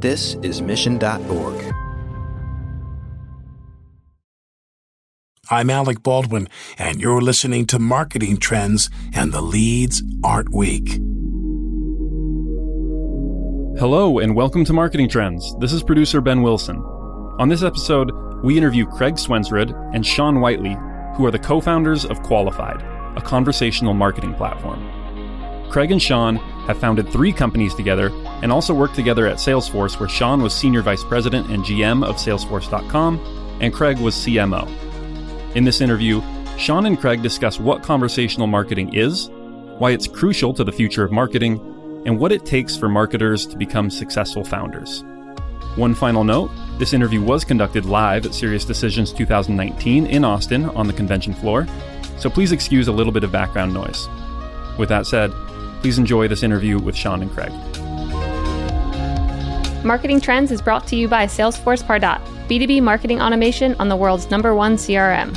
This is Mission.org. I'm Alec Baldwin, and you're listening to Marketing Trends and the Leads Aren't Weak. Hello, and welcome to Marketing Trends. This is producer Ben Wilson. On this episode, we interview Craig Swensrud and Sean Whiteley, who are the co-founders of Qualified, a conversational marketing platform. Craig and Sean have founded three companies together and also worked together at Salesforce, where Sean was Senior Vice President and GM of Salesforce.com, and Craig was CMO. In this interview, Sean and Craig discuss what conversational marketing is, why it's crucial to the future of marketing, and what it takes for marketers to become successful founders. One final note, this interview was conducted live at Serious Decisions 2019 in Austin on the convention floor, so please excuse a little bit of background noise. With that said, please enjoy this interview with Sean and Craig. Marketing Trends is brought to you by Salesforce Pardot, B2B marketing automation on the world's #1 CRM.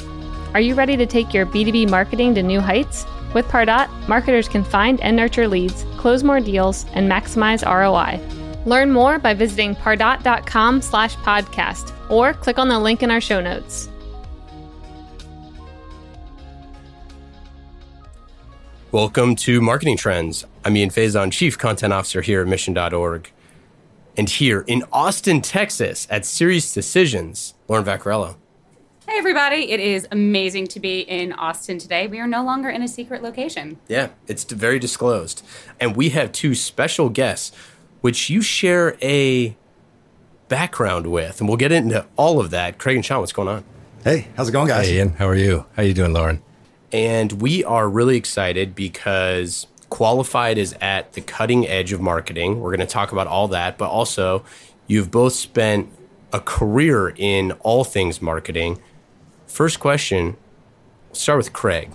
Are you ready to take your B2B marketing to new heights? With Pardot, marketers can find and nurture leads, close more deals, and maximize ROI. Learn more by visiting pardot.com/podcast or click on the link in our show notes. Welcome to Marketing Trends. I'm Ian Faison, Chief Content Officer here at Mission.org. And here in Austin, Texas at Serious Decisions, Lauren Vaccarello. Hey, everybody. It is amazing to be in Austin today. We are no longer in a secret location. Yeah, it's very disclosed. And we have two special guests, which you share a background with. And we'll get into all of that. Craig and Sean, what's going on? Hey, how's it going, guys? Hey, Ian. How are you? How you doing, Lauren? And we are really excited because Qualified is at the cutting edge of marketing. We're going to talk about all that, but also you've both spent a career in all things marketing. First question, we'll start with Craig.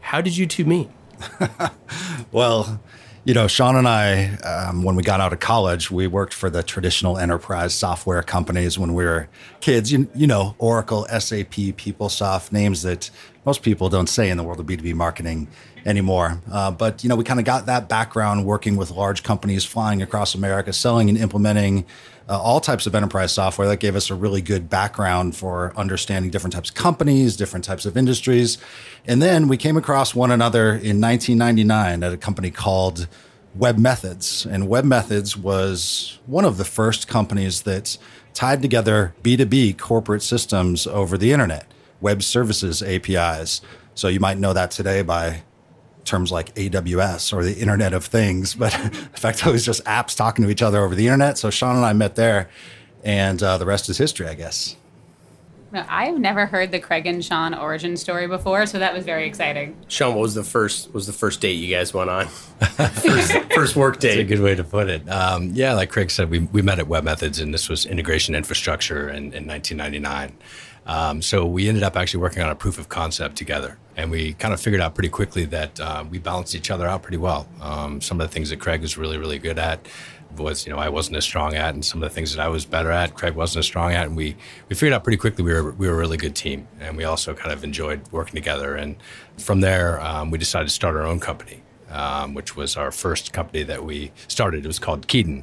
How did you two meet? Well, you know, Sean and I, when we got out of college, we worked for the traditional enterprise software companies when we were kids. You know, Oracle, SAP, PeopleSoft, names that most people don't say in the world of B2B marketing anymore. But, you know, we kind of got that background working with large companies flying across America, selling and implementing all types of enterprise software. That gave us a really good background for understanding different types of companies, different types of industries. And then we came across one another in 1999 at a company called Web Methods. And Web Methods was one of the first companies that tied together B2B corporate systems over the internet, web services APIs. So you might know that today by terms like AWS or the Internet of Things, but in fact, it was just apps talking to each other over the internet. So Sean and I met there, and the rest is history, I guess. I've never heard the Craig and Sean origin story before, so that was very exciting. Sean, what was the first date you guys went on? first work date. That's a good way to put it. Yeah, like Craig said, we met at Web Methods, and this was integration infrastructure in 1999. So we ended up actually working on a proof of concept together, and we kind of figured out pretty quickly that we balanced each other out pretty well. Some of the things that Craig was really, really good at was, you know, I wasn't as strong at, and some of the things that I was better at, Craig wasn't as strong at, and we figured out pretty quickly we were a really good team, and we also kind of enjoyed working together. And from there, we decided to start our own company, which was our first company that we started. It was called Kieden.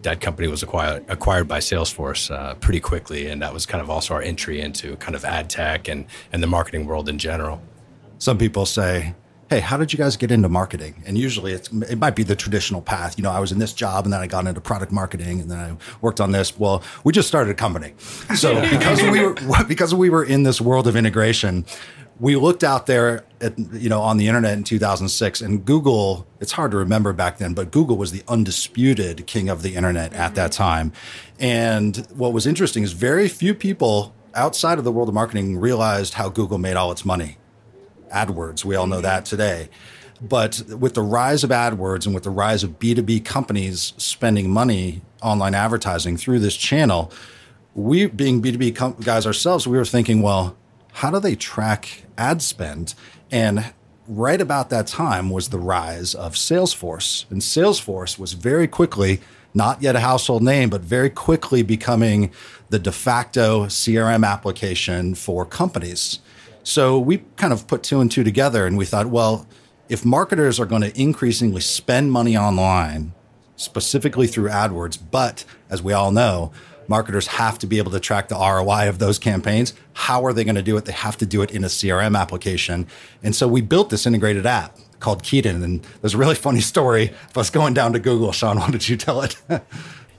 That company was acquired by Salesforce pretty quickly, and that was kind of also our entry into kind of ad tech and the marketing world in general. Some people say, hey, how did you guys get into marketing? And usually it might be the traditional path. You know, I was in this job, and then I got into product marketing, and then I worked on this. Well, we just started a company. So because we were in this world of integration, we looked out there at, you know, on the internet in 2006, and Google, it's hard to remember back then, but Google was the undisputed king of the internet at that time. And what was interesting is very few people outside of the world of marketing realized how Google made all its money. AdWords, we all know that today. But with the rise of AdWords and with the rise of B2B companies spending money online advertising through this channel, we being B2B guys ourselves, we were thinking, well, how do they track ad spend? And right about that time was the rise of Salesforce. And Salesforce was very quickly, not yet a household name, but very quickly becoming the de facto CRM application for companies. So we kind of put two and two together, and we thought, well, if marketers are going to increasingly spend money online, specifically through AdWords. But as we all know, marketers have to be able to track the ROI of those campaigns. How are they going to do it? They have to do it in a CRM application. And so we built this integrated app called Kieden. And there's a really funny story of us going down to Google. Sean, why don't you tell it?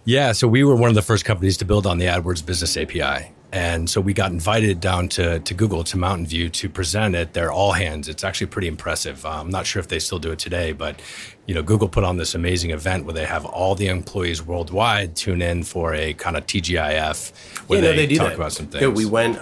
Yeah, so we were one of the first companies to build on the AdWords Business API. And so we got invited down to Google, to Mountain View, to present at their all hands. It's actually pretty impressive. I'm not sure if they still do it today, but you know, Google put on this amazing event where they have all the employees worldwide tune in for a kind of TGIF where they talk about some things. Yeah, we went,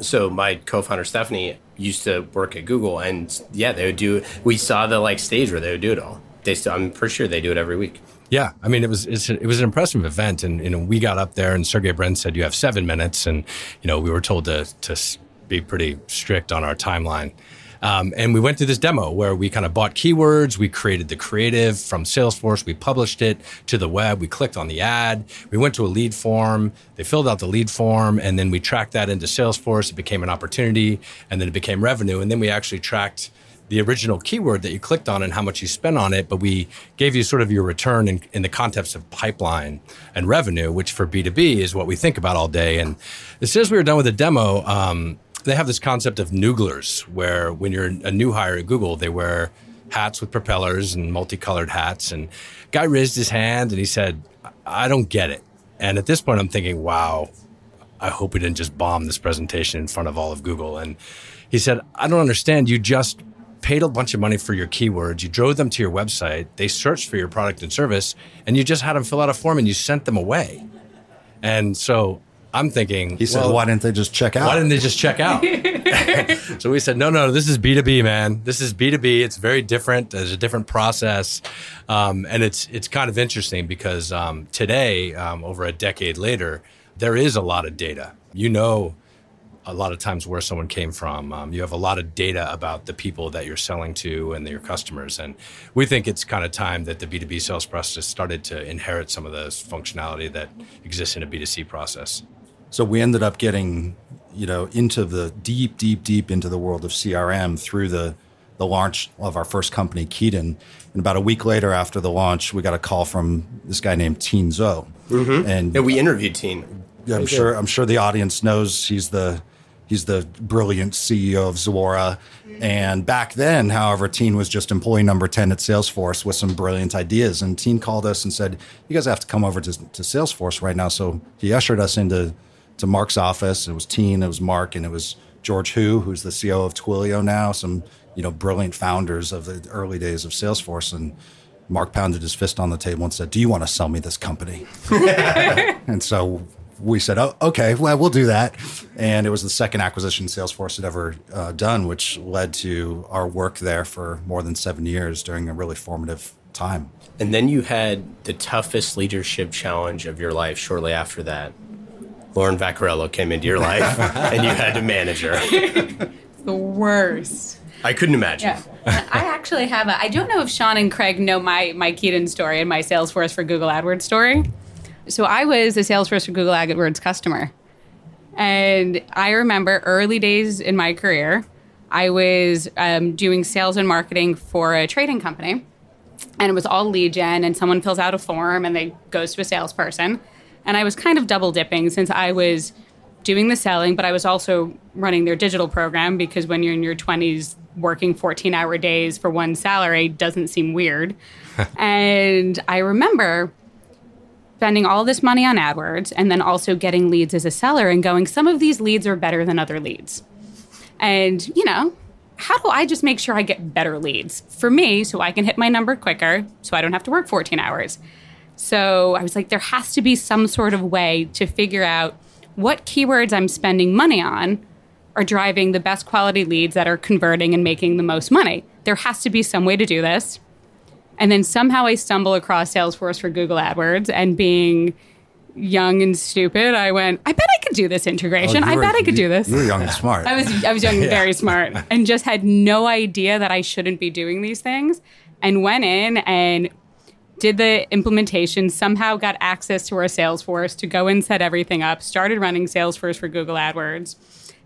so my co-founder Stephanie used to work at Google, and yeah, they would do, we saw the like stage where they would do it all. They still, I'm pretty sure they do it every week. Yeah, I mean, it was an impressive event, and you know, we got up there, and Sergey Brin said, "You have 7 minutes," and you know, we were told to be pretty strict on our timeline. And we went through this demo where we kind of bought keywords, we created the creative from Salesforce, we published it to the web, we clicked on the ad, we went to a lead form, they filled out the lead form, and then we tracked that into Salesforce. It became an opportunity, and then it became revenue, and then we actually tracked the original keyword that you clicked on and how much you spent on it, but we gave you sort of your return in the context of pipeline and revenue, which for B2B is what we think about all day. And as soon as we were done with the demo, they have this concept of nooglers, where when you're a new hire at Google, they wear hats with propellers and multicolored hats. And guy raised his hand and he said, "I don't get it." And at this point, I'm thinking, wow, I hope we didn't just bomb this presentation in front of all of Google. And he said, "I don't understand. You just paid a bunch of money for your keywords, you drove them to your website, they searched for your product and service, and you just had them fill out a form and you sent them away." And so I'm thinking, he said, well, why didn't they just check out? So we said, no, this is B2B, man. This is B2B. It's very different. There's a different process. And it's kind of interesting because today, over a decade later, there is a lot of data. You know, a lot of times where someone came from. You have a lot of data about the people that you're selling to and your customers. And we think it's kind of time that the B2B sales process started to inherit some of the functionality that exists in a B2C process. So we ended up getting, you know, into the deep into the world of CRM through the launch of our first company, Kieden. And about a week later after the launch, we got a call from this guy named Tien Tzuo. Mm-hmm. And we interviewed Tien. I'm sure the audience knows he's the brilliant CEO of Zuora. And back then, however, Tien was just employee number 10 at Salesforce with some brilliant ideas. And Tien called us and said, "You guys have to come over to Salesforce right now." So he ushered us into Mark's office. It was Tien, it was Mark, and it was George Hu, who's the CEO of Twilio now, some, you know, brilliant founders of the early days of Salesforce. And Mark pounded his fist on the table and said, "Do you want to sell me this company?" And so we said, "Oh, okay, well, we'll do that." And it was the second acquisition Salesforce had ever done, which led to our work there for more than 7 years during a really formative time. And then you had the toughest leadership challenge of your life shortly after that. Lauren Vaccarello came into your life and you had to manage her. It's the worst. I couldn't imagine. Yeah. I actually have I don't know if Sean and Craig know my Kieden story and my Salesforce for Google AdWords story. So I was a Salesforce for Google AdWords customer. And I remember early days in my career, I was doing sales and marketing for a trading company. And it was all lead gen, and someone fills out a form and they goes to a salesperson. And I was kind of double dipping since I was doing the selling, but I was also running their digital program, because when you're in your 20s, working 14-hour days for one salary doesn't seem weird. And I remember spending all this money on AdWords and then also getting leads as a seller and going, some of these leads are better than other leads. And, you know, how do I just make sure I get better leads for me so I can hit my number quicker so I don't have to work 14 hours? So I was like, there has to be some sort of way to figure out what keywords I'm spending money on are driving the best quality leads that are converting and making the most money. There has to be some way to do this. And then somehow I stumble across Salesforce for Google AdWords, and being young and stupid, I went, I bet I could do this integration. I bet I could do this. You were young and smart. I was young and very smart, and just had no idea that I shouldn't be doing these things, and went in and did the implementation, somehow got access to our Salesforce to go and set everything up, started running Salesforce for Google AdWords,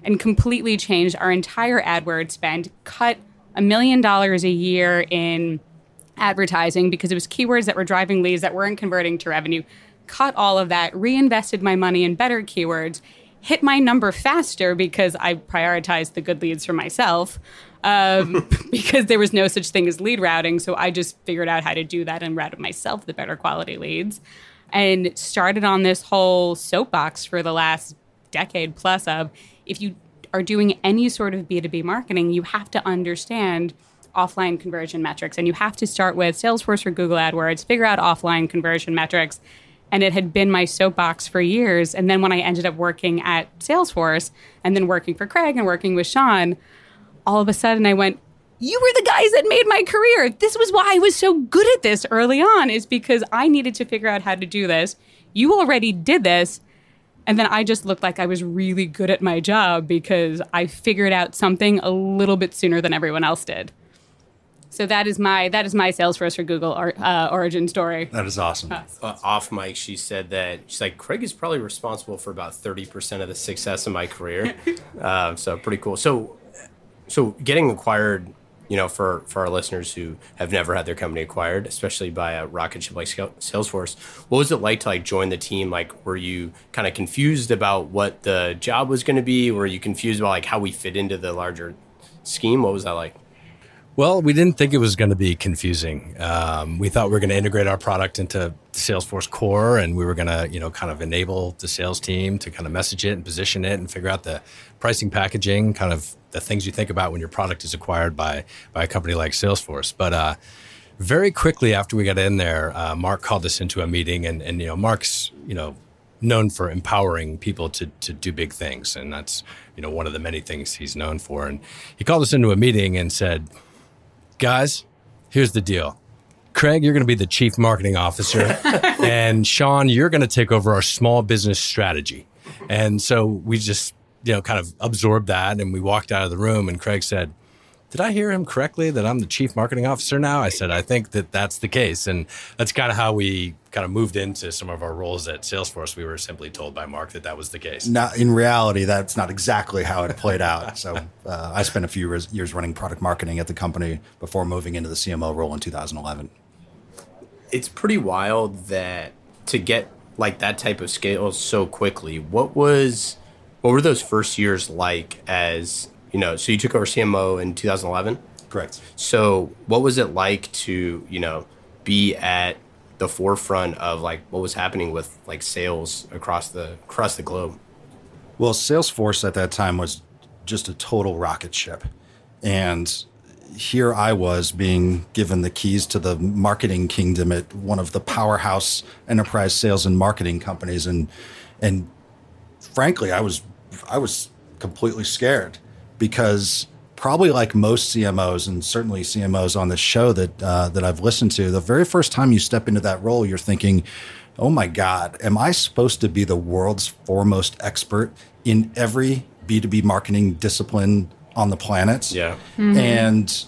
and completely changed our entire AdWords spend, cut $1 million a year in advertising because it was keywords that were driving leads that weren't converting to revenue, cut all of that, reinvested my money in better keywords, hit my number faster because I prioritized the good leads for myself because there was no such thing as lead routing. So I just figured out how to do that and routed myself the better quality leads and started on this whole soapbox for the last decade plus of if you are doing any sort of B2B marketing, you have to understand offline conversion metrics. And you have to start with Salesforce for Google AdWords, figure out offline conversion metrics. And it had been my soapbox for years. And then when I ended up working at Salesforce and then working for Craig and working with Sean, all of a sudden I went, you were the guys that made my career. This was why I was so good at this early on, is because I needed to figure out how to do this. You already did this. And then I just looked like I was really good at my job because I figured out something a little bit sooner than everyone else did. So that is my Salesforce for Google origin story. That is awesome. Off mic, she said that she's like, Craig is probably responsible for about 30% of the success of my career. So pretty cool. So getting acquired, you know, for our listeners who have never had their company acquired, especially by a rocket ship like Salesforce, what was it like to like join the team? Like, were you kind of confused about what the job was going to be? Were you confused about like how we fit into the larger scheme? What was that like? Well, we didn't think it was going to be confusing. We thought we were going to integrate our product into Salesforce core, and we were going to, you know, kind of enable the sales team to kind of message it and position it and figure out the pricing, packaging, kind of the things you think about when your product is acquired by a company like Salesforce. But very quickly after we got in there, Mark called us into a meeting, and you know, Mark's, you know, known for empowering people to do big things, and that's, you know, one of the many things he's known for. And he called us into a meeting and said, guys, here's the deal. Craig, you're going to be the chief marketing officer. And Sean, you're going to take over our small business strategy. And so we just, you know, kind of absorbed that. And we walked out of the room, and Craig said, did I hear him correctly that I'm the chief marketing officer now? I said, I think that that's the case. And that's kind of how we kind of moved into some of our roles at Salesforce. We were simply told by Mark that that was the case. Now, in reality, that's not exactly how it played out. So I spent a few years running product marketing at the company before moving into the CMO role in 2011. It's pretty wild that to get like that type of scale so quickly. What were those first years like as... You know, so you took over CMO in 2011? Correct. So what was it like to, you know, be at the forefront of like what was happening with like sales across the globe? Well, Salesforce at that time was just a total rocket ship. And here I was being given the keys to the marketing kingdom at one of the powerhouse enterprise sales and marketing companies. And frankly, I was completely scared. Because probably like most CMOs, and certainly CMOs on the show that I've listened to, the very first time you step into that role, you're thinking, oh my God, am I supposed to be the world's foremost expert in every B2B marketing discipline on the planet? Yeah. Mm-hmm. And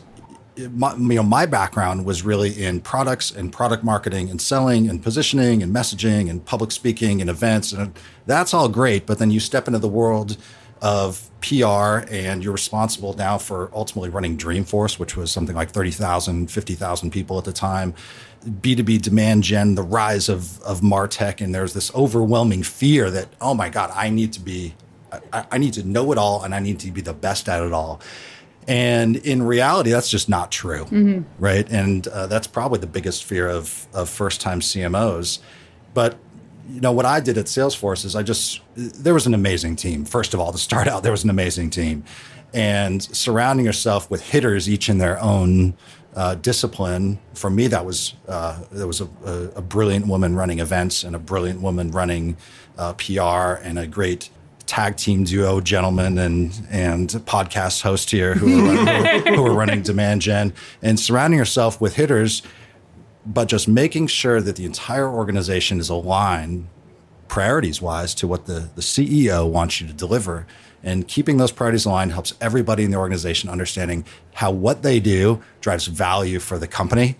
my background was really in products and product marketing and selling and positioning and messaging and public speaking and events. And that's all great. But then you step into the world of PR, and you're responsible now for ultimately running Dreamforce, which was something like 30,000, 50,000 people at the time, B2B demand gen, the rise of MarTech, and there's this overwhelming fear that, oh my God, I need to know it all, and I need to be the best at it all. And in reality, that's just not true, mm-hmm. right? And that's probably the biggest fear of first-time CMOs. But you know, what I did at Salesforce is there was an amazing team. First of all, to start out, there was an amazing team. And surrounding yourself with hitters, each in their own discipline, for me, that was a brilliant woman running events and a brilliant woman running PR and a great tag team duo gentleman and podcast host here who were running demand gen. And surrounding yourself with hitters, but just making sure that the entire organization is aligned priorities-wise to what the CEO wants you to deliver. And keeping those priorities aligned helps everybody in the organization understanding how what they do drives value for the company.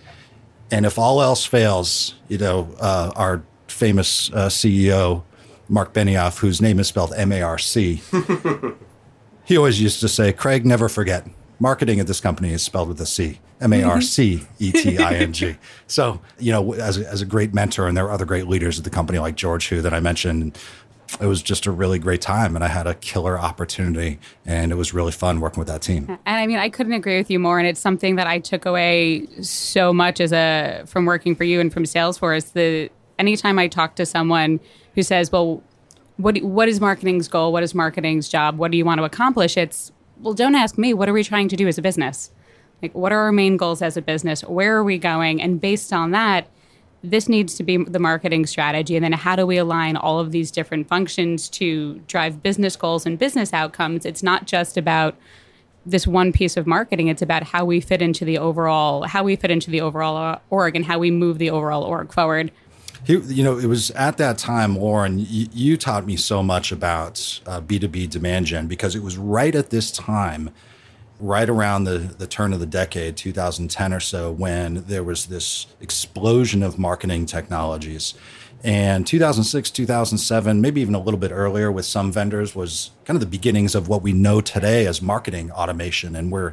And if all else fails, you know, our famous CEO, Mark Benioff, whose name is spelled M-A-R-C, he always used to say, Craig, never forget, marketing at this company is spelled with a C. Marceting. So, you know, as a great mentor, and there were other great leaders at the company like George Hu that I mentioned, it was just a really great time, and I had a killer opportunity, and it was really fun working with that team. And I mean, I couldn't agree with you more, and it's something that I took away so much from working for you and from Salesforce. Anytime I talk to someone who says, well, what is marketing's goal? What is marketing's job? What do you want to accomplish? It's, well, don't ask me, what are we trying to do as a business? Like, what are our main goals as a business? Where are we going? And based on that, this needs to be the marketing strategy. And then how do we align all of these different functions to drive business goals and business outcomes? It's not just about this one piece of marketing. It's about how we fit into the overall, org and how we move the overall org forward. You know, it was at that time, Lauren, you taught me so much about B2B demand gen, because it was right at this time, right around the turn of the decade, 2010 or so, when there was this explosion of marketing technologies. And 2006, 2007, maybe even a little bit earlier with some vendors, was kind of the beginnings of what we know today as marketing automation. And we're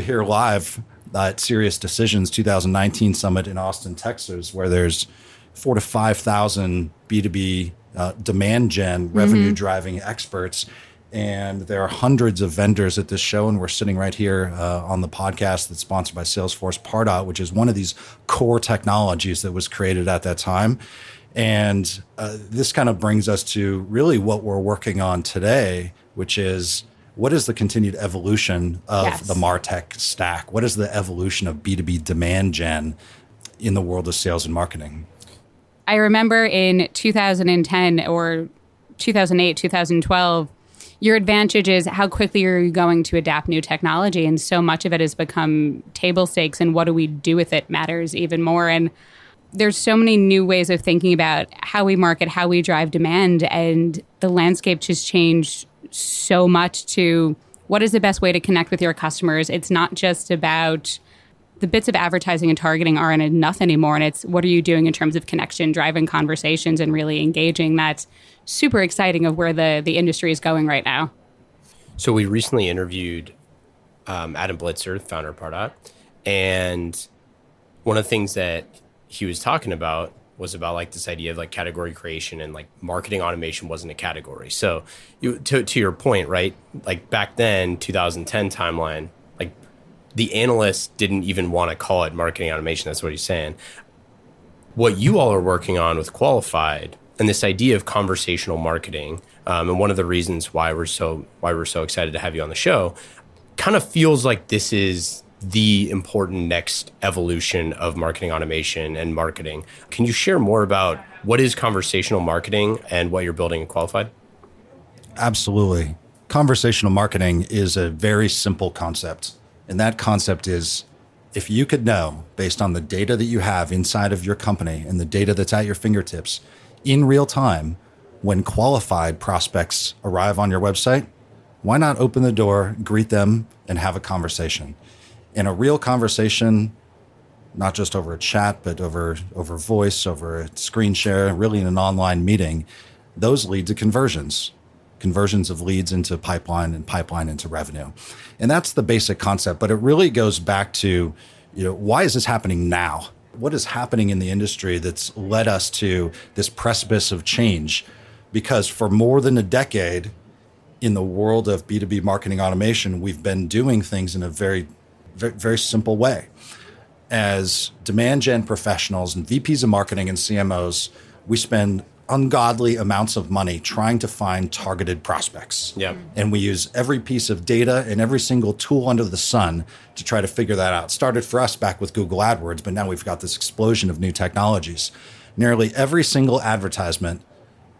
here live at Serious Decisions 2019 Summit in Austin, Texas, where there's 4,000 to 5,000 B2B demand gen revenue driving experts. And there are hundreds of vendors at this show. And we're sitting right here on the podcast that's sponsored by Salesforce Pardot, which is one of these core technologies that was created at that time. And this kind of brings us to really what we're working on today, which is, what is the continued evolution of the MarTech stack? What is the evolution of B2B demand gen in the world of sales and marketing? I remember in 2010 or 2008, 2012, your advantage is how quickly are you going to adapt new technology? And so much of it has become table stakes, and what do we do with it matters even more. And there's so many new ways of thinking about how we market, how we drive demand, and the landscape just changed so much to what is the best way to connect with your customers. It's not just about the bits of advertising and targeting aren't enough anymore. And it's, what are you doing in terms of connection, driving conversations, and really engaging? That's super exciting of where the industry is going right now. So we recently interviewed Adam Blitzer, founder of Pardot. And one of the things that he was talking about was about like this idea of like category creation, and like marketing automation wasn't a category. So to your point, right? Like back then, 2010 timeline, the analysts didn't even want to call it marketing automation. That's what he's saying. What you all are working on with Qualified and this idea of conversational marketing, and one of the reasons why we're so excited to have you on the show, kind of feels like this is the important next evolution of marketing automation and marketing. Can you share more about what is conversational marketing and what you're building in Qualified? Absolutely. Conversational marketing is a very simple concept. And that concept is, if you could know, based on the data that you have inside of your company and the data that's at your fingertips, in real time, when qualified prospects arrive on your website, why not open the door, greet them, and have a conversation? And a real conversation, not just over a chat, but over voice, over a screen share, really in an online meeting, those lead to conversions of leads into pipeline and pipeline into revenue. And that's the basic concept, but it really goes back to, you know, why is this happening now? What is happening in the industry that's led us to this precipice of change? Because for more than a decade in the world of B2B marketing automation, we've been doing things in a very, very, very simple way. As demand gen professionals and VPs of marketing and CMOs, we spend ungodly amounts of money trying to find targeted prospects. Yep. And we use every piece of data and every single tool under the sun to try to figure that out. Started for us back with Google AdWords, but now we've got this explosion of new technologies. Nearly every single advertisement,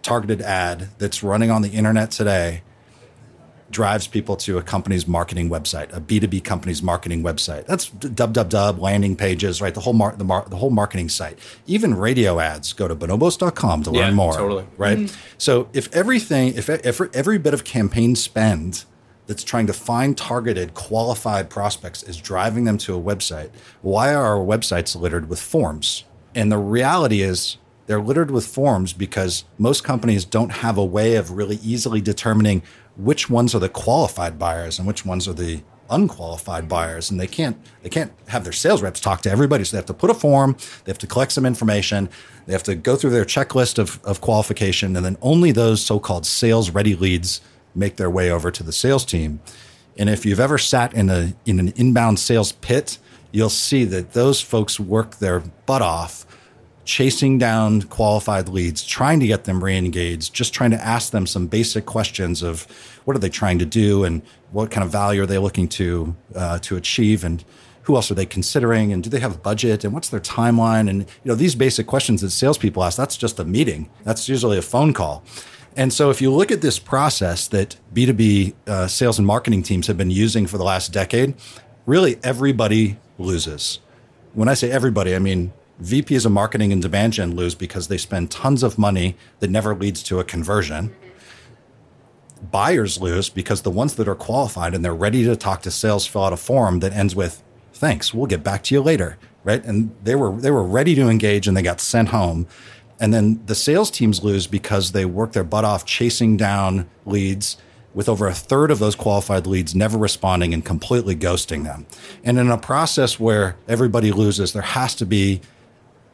targeted ad that's running on the internet today drives people to a company's marketing website, a B2B company's marketing website. That's www, landing pages, right? The whole marketing site. Even radio ads. Go to bonobos.com to learn more. Totally. Right? So if every bit of campaign spend that's trying to find targeted, qualified prospects is driving them to a website, why are our websites littered with forms? And the reality is, they're littered with forms because most companies don't have a way of really easily determining which ones are the qualified buyers and which ones are the unqualified buyers, and they can't have their sales reps talk to everybody. So they have to put a form, they have to collect some information, they have to go through their checklist of qualification, and then only those so-called sales-ready leads make their way over to the sales team. And if you've ever sat in an inbound sales pit, you'll see that those folks work their butt off chasing down qualified leads, trying to get them re-engaged, just trying to ask them some basic questions of what are they trying to do and what kind of value are they looking to achieve, and who else are they considering, and do they have a budget, and what's their timeline, and these basic questions that salespeople ask. That's just a meeting. That's usually a phone call. And so if you look at this process that B2B sales and marketing teams have been using for the last decade, really everybody loses. When I say everybody, I mean VPs of marketing and demand gen lose because they spend tons of money that never leads to a conversion. Buyers lose because the ones that are qualified and they're ready to talk to sales fill out a form that ends with, thanks, we'll get back to you later, right? And they were ready to engage and they got sent home. And then the sales teams lose because they work their butt off chasing down leads, with over a third of those qualified leads never responding and completely ghosting them. And in a process where everybody loses, there has to be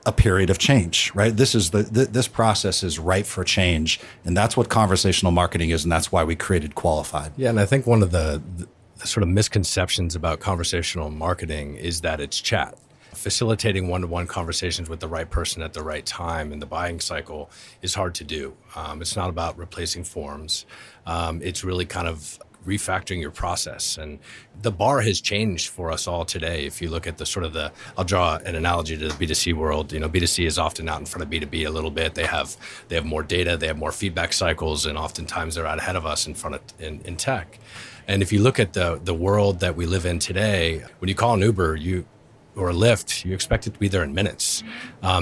a period of change, right? This process is ripe for change. And that's what conversational marketing is. And that's why we created Qualified. Yeah. And I think one of the sort of misconceptions about conversational marketing is that it's chat. Facilitating one-to-one conversations with the right person at the right time in the buying cycle is hard to do. It's not about replacing forms. It's really kind of refactoring your process. And the bar has changed for us all today. If you look at the sort of I'll draw an analogy to the B2C world. B2C is often out in front of B2B a little bit. They have more data, they have more feedback cycles, and oftentimes they're out ahead of us in tech. And if you look at the world that we live in today, when you call an Uber, or a Lyft, you expect it to be there in minutes.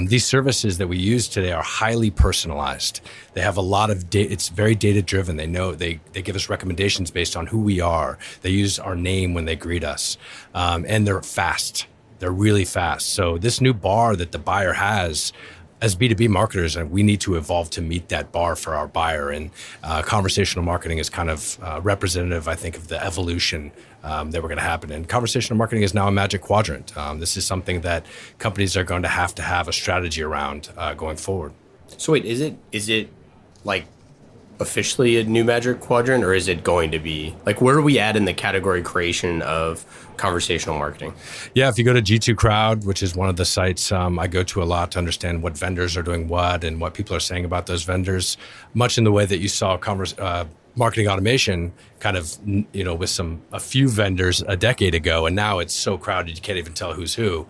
These services that we use today are highly personalized. They have a lot of data. It's very data-driven. They know they give us recommendations based on who we are. They use our name when they greet us, and they're fast. They're really fast. So this new bar that the buyer has, as B2B marketers, we need to evolve to meet that bar for our buyer. And conversational marketing is kind of representative, I think, of the evolution that we're going to happen. And conversational marketing is now a Magic Quadrant. This is something that companies are going to have a strategy around going forward. So wait, is it like officially a new Magic Quadrant, or is it going to be? Like, where are we at in the category creation of conversational marketing? Yeah, if you go to G2 Crowd, which is one of the sites I go to a lot to understand what vendors are doing what and what people are saying about those vendors, much in the way that you saw marketing automation kind of, with a few vendors a decade ago, and now it's so crowded you can't even tell who's who.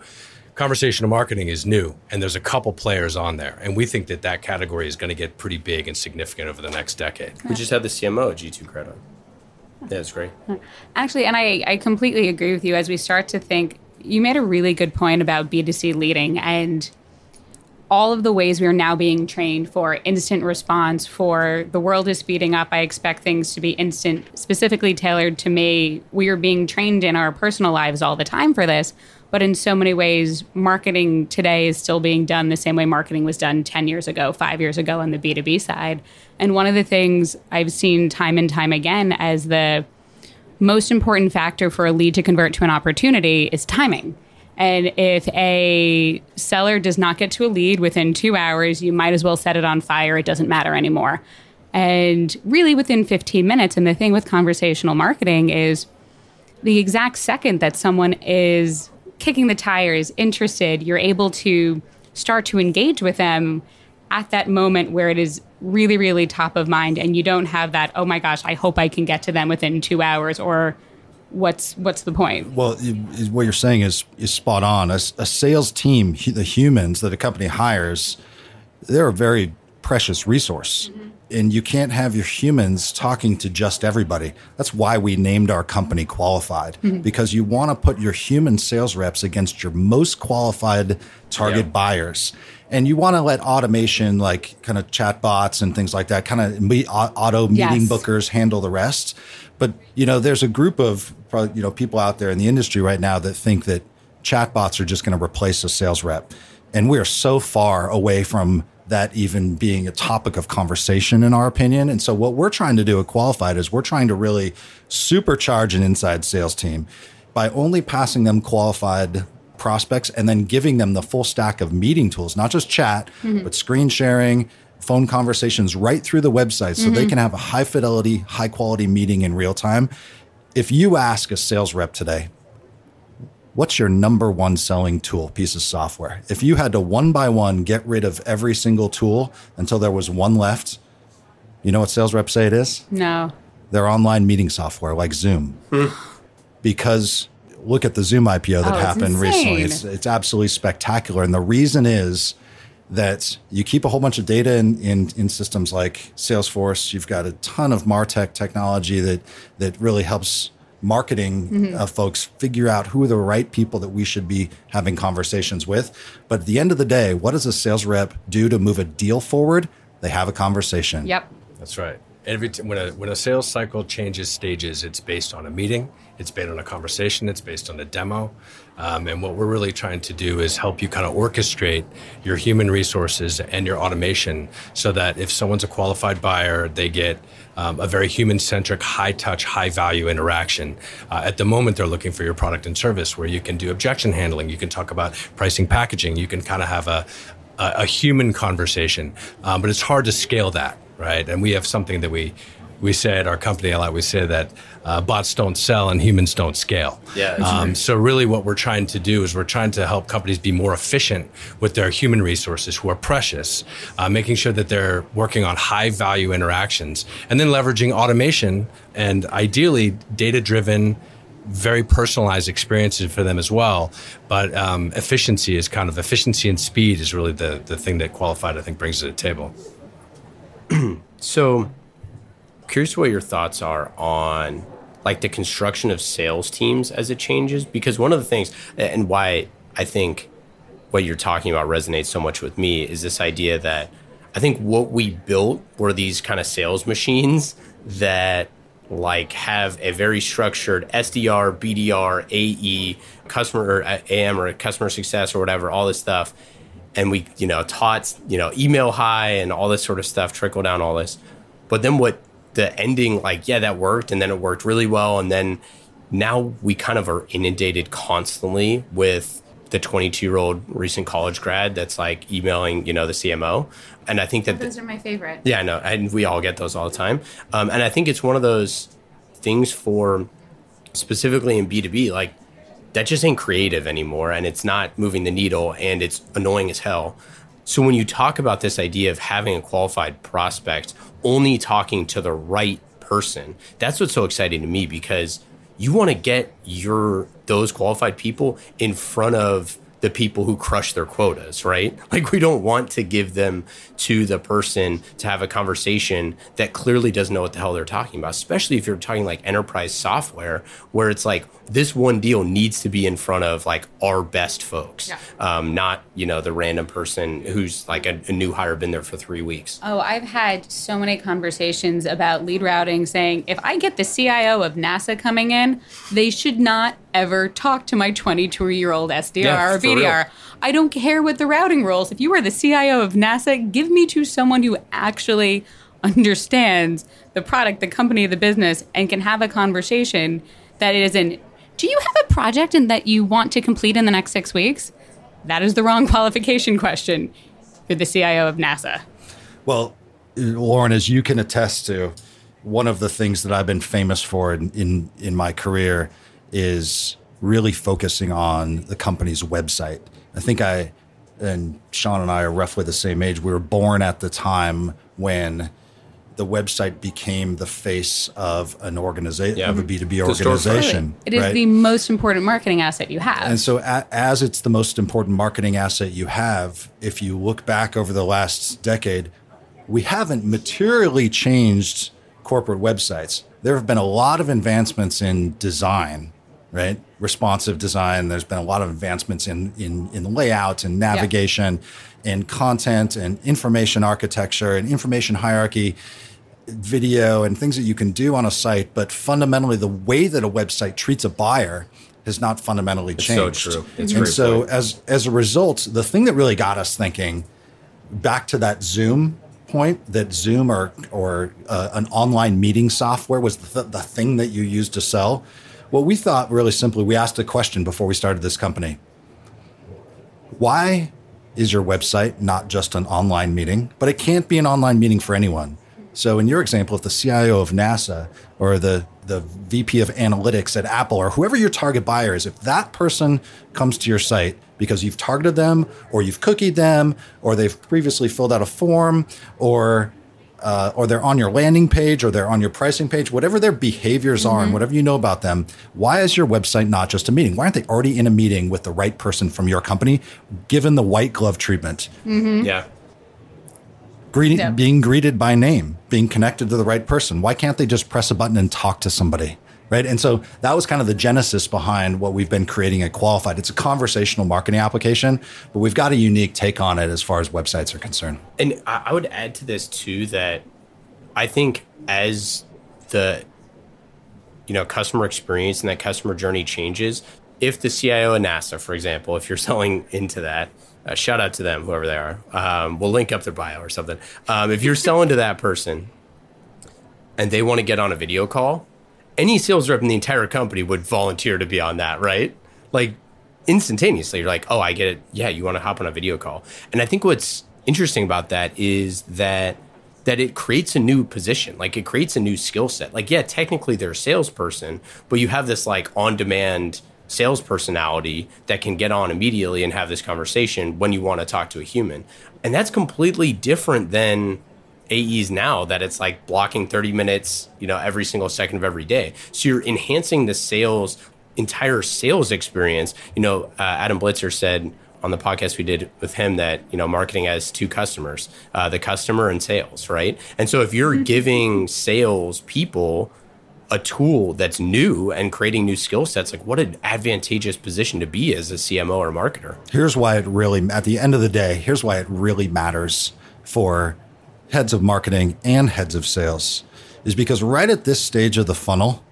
Conversational marketing is new, and there's a couple players on there. And we think that category is going to get pretty big and significant over the next decade. We just had the CMO at G2 Crowd. Yeah, it's great. Actually, and I completely agree with you. As we start to think, you made a really good point about B2C leading and all of the ways we are now being trained for instant response, for the world is speeding up, I expect things to be instant, specifically tailored to me. We are being trained in our personal lives all the time for this, but in so many ways, marketing today is still being done the same way marketing was done 10 years ago, 5 years ago on the B2B side. And one of the things I've seen time and time again as the most important factor for a lead to convert to an opportunity is timing. And if a seller does not get to a lead within 2 hours, you might as well set it on fire. It doesn't matter anymore. And really within 15 minutes, and the thing with conversational marketing is the exact second that someone is kicking the tires, interested, you're able to start to engage with them at that moment where it is really, really top of mind. And you don't have that, oh my gosh, I hope I can get to them within 2 hours, or what's the point? Well, what you're saying is spot on. A sales team, the humans that a company hires, they're a very precious resource. Mm-hmm. And you can't have your humans talking to just everybody. That's why we named our company Qualified, mm-hmm. because you want to put your human sales reps against your most qualified target buyers. And you want to let automation, like kind of chatbots and things like that, kind of auto meeting bookers handle the rest. But, there's a group of, people out there in the industry right now that think that chatbots are just going to replace a sales rep. And we are so far away from that even being a topic of conversation, in our opinion. And so what we're trying to do at Qualified is we're trying to really supercharge an inside sales team by only passing them qualified prospects and then giving them the full stack of meeting tools, not just chat, but screen sharing, phone conversations right through the website so they can have a high fidelity, high quality meeting in real time. If you ask a sales rep today, what's your number one selling tool, piece of software? If you had to one by one get rid of every single tool until there was one left, you know what sales reps say it is? No. Their online meeting software like Zoom. Because look at the Zoom IPO that happened recently. It's absolutely spectacular. And the reason is that you keep a whole bunch of data in systems like Salesforce. You've got a ton of MarTech technology that really helps marketing folks figure out who are the right people that we should be having conversations with. But at the end of the day, what does a sales rep do to move a deal forward? They have a conversation. Yep. That's right. When a sales cycle changes stages, it's based on a meeting, it's based on a conversation, it's based on a demo. And what we're really trying to do is help you kind of orchestrate your human resources and your automation so that if someone's a qualified buyer, they get a very human-centric, high-touch, high-value interaction. At the moment, they're looking for your product and service where you can do objection handling, you can talk about pricing, packaging, you can kind of have a human conversation. But it's hard to scale that. Right, and we have something that we say at our company a lot. We say that bots don't sell and humans don't scale. Yeah. So really, what we're trying to do is we're trying to help companies be more efficient with their human resources, who are precious, making sure that they're working on high value interactions, and then leveraging automation and ideally data driven, very personalized experiences for them as well. But efficiency and speed is really the thing that Qualified, I think, brings to the table. So, curious what your thoughts are on like the construction of sales teams as it changes, because one of the things and why I think what you're talking about resonates so much with me is this idea that I think what we built were these kind of sales machines that like have a very structured SDR, BDR, AE, customer or AM or customer success or whatever, all this stuff. And we, taught, email high and all this sort of stuff, trickle down, all this. But then what the ending, that worked. And then it worked really well. And then now we kind of are inundated constantly with the 22-year-old recent college grad that's like emailing, the CMO. And I think that those are my favorite. Yeah, I know. And we all get those all the time. And I think it's one of those things for specifically in B2B, like, that just ain't creative anymore, and it's not moving the needle, and it's annoying as hell. So when you talk about this idea of having a qualified prospect, only talking to the right person, that's what's so exciting to me, because you want to get those qualified people in front of the people who crush their quotas, right? Like, we don't want to give them to the person to have a conversation that clearly doesn't know what the hell they're talking about, especially if you're talking like enterprise software, where it's like this one deal needs to be in front of like our best folks, not, the random person who's like a new hire, been there for 3 weeks. Oh, I've had so many conversations about lead routing saying, if I get the CIO of NASA coming in, they should not ever talk to my 22-year-old SDR or BDR. Real. I don't care what the routing rules. If you are the CIO of NASA, give me to someone who actually understands the product, the company, the business, and can have a conversation that isn't, do you have a project and that you want to complete in the next 6 weeks? That is the wrong qualification question for the CIO of NASA. Well, Lauren, as you can attest to, one of the things that I've been famous for in my career is really focusing on the company's website. I think Sean and I are roughly the same age. We were born at the time when the website became the face of an organization, of a B2B organization. It is the most important marketing asset you have. And so as it's the most important marketing asset you have, if you look back over the last decade, we haven't materially changed corporate websites. There have been a lot of advancements in design, right? Responsive design. There's been a lot of advancements in layout and navigation and content and information architecture and information hierarchy, video and things that you can do on a site. But fundamentally, the way that a website treats a buyer has not fundamentally changed. It's so true. It's and so point. As a result, the thing that really got us thinking, back to that Zoom point, that Zoom or an online meeting software was the thing that you used to sell. Well, we thought really simply, we asked a question before we started this company. Why is your website not just an online meeting? But it can't be an online meeting for anyone. So in your example, if the CIO of NASA or the VP of analytics at Apple or whoever your target buyer is, if that person comes to your site because you've targeted them or you've cookied them or they've previously filled out a form or they're on your landing page or they're on your pricing page, whatever their behaviors are and whatever you know about them, why is your website not just a meeting? Why aren't they already in a meeting with the right person from your company, given the white glove treatment? Mm-hmm. Yeah. Being greeted by name, being connected to the right person. Why can't they just press a button and talk to somebody? Right. And so that was kind of the genesis behind what we've been creating at Qualified. It's a conversational marketing application, but we've got a unique take on it as far as websites are concerned. And I would add to this, too, that I think as the, customer experience and that customer journey changes, if the CIO of NASA, for example, if you're selling into that, shout out to them, whoever they are. We'll link up their bio or something. If you're selling to that person and they want to get on a video call, any sales rep in the entire company would volunteer to be on that, right? Like instantaneously, you're like, oh, I get it. Yeah, you want to hop on a video call. And I think what's interesting about that is that it creates a new position. Like it creates a new skill set. Like, yeah, technically they're a salesperson, but you have this like on-demand sales personality that can get on immediately and have this conversation when you want to talk to a human. And that's completely different than AEs now that it's like blocking 30 minutes, every single second of every day. So you're enhancing the entire sales experience. Adam Blitzer said on the podcast we did with him that, marketing has two customers, the customer and sales, right? And so if you're giving sales people a tool that's new and creating new skill sets, like what an advantageous position to be as a CMO or marketer. Here's why it really, at the end of the day, here's why it really matters for heads of marketing and heads of sales is because right at this stage of the funnel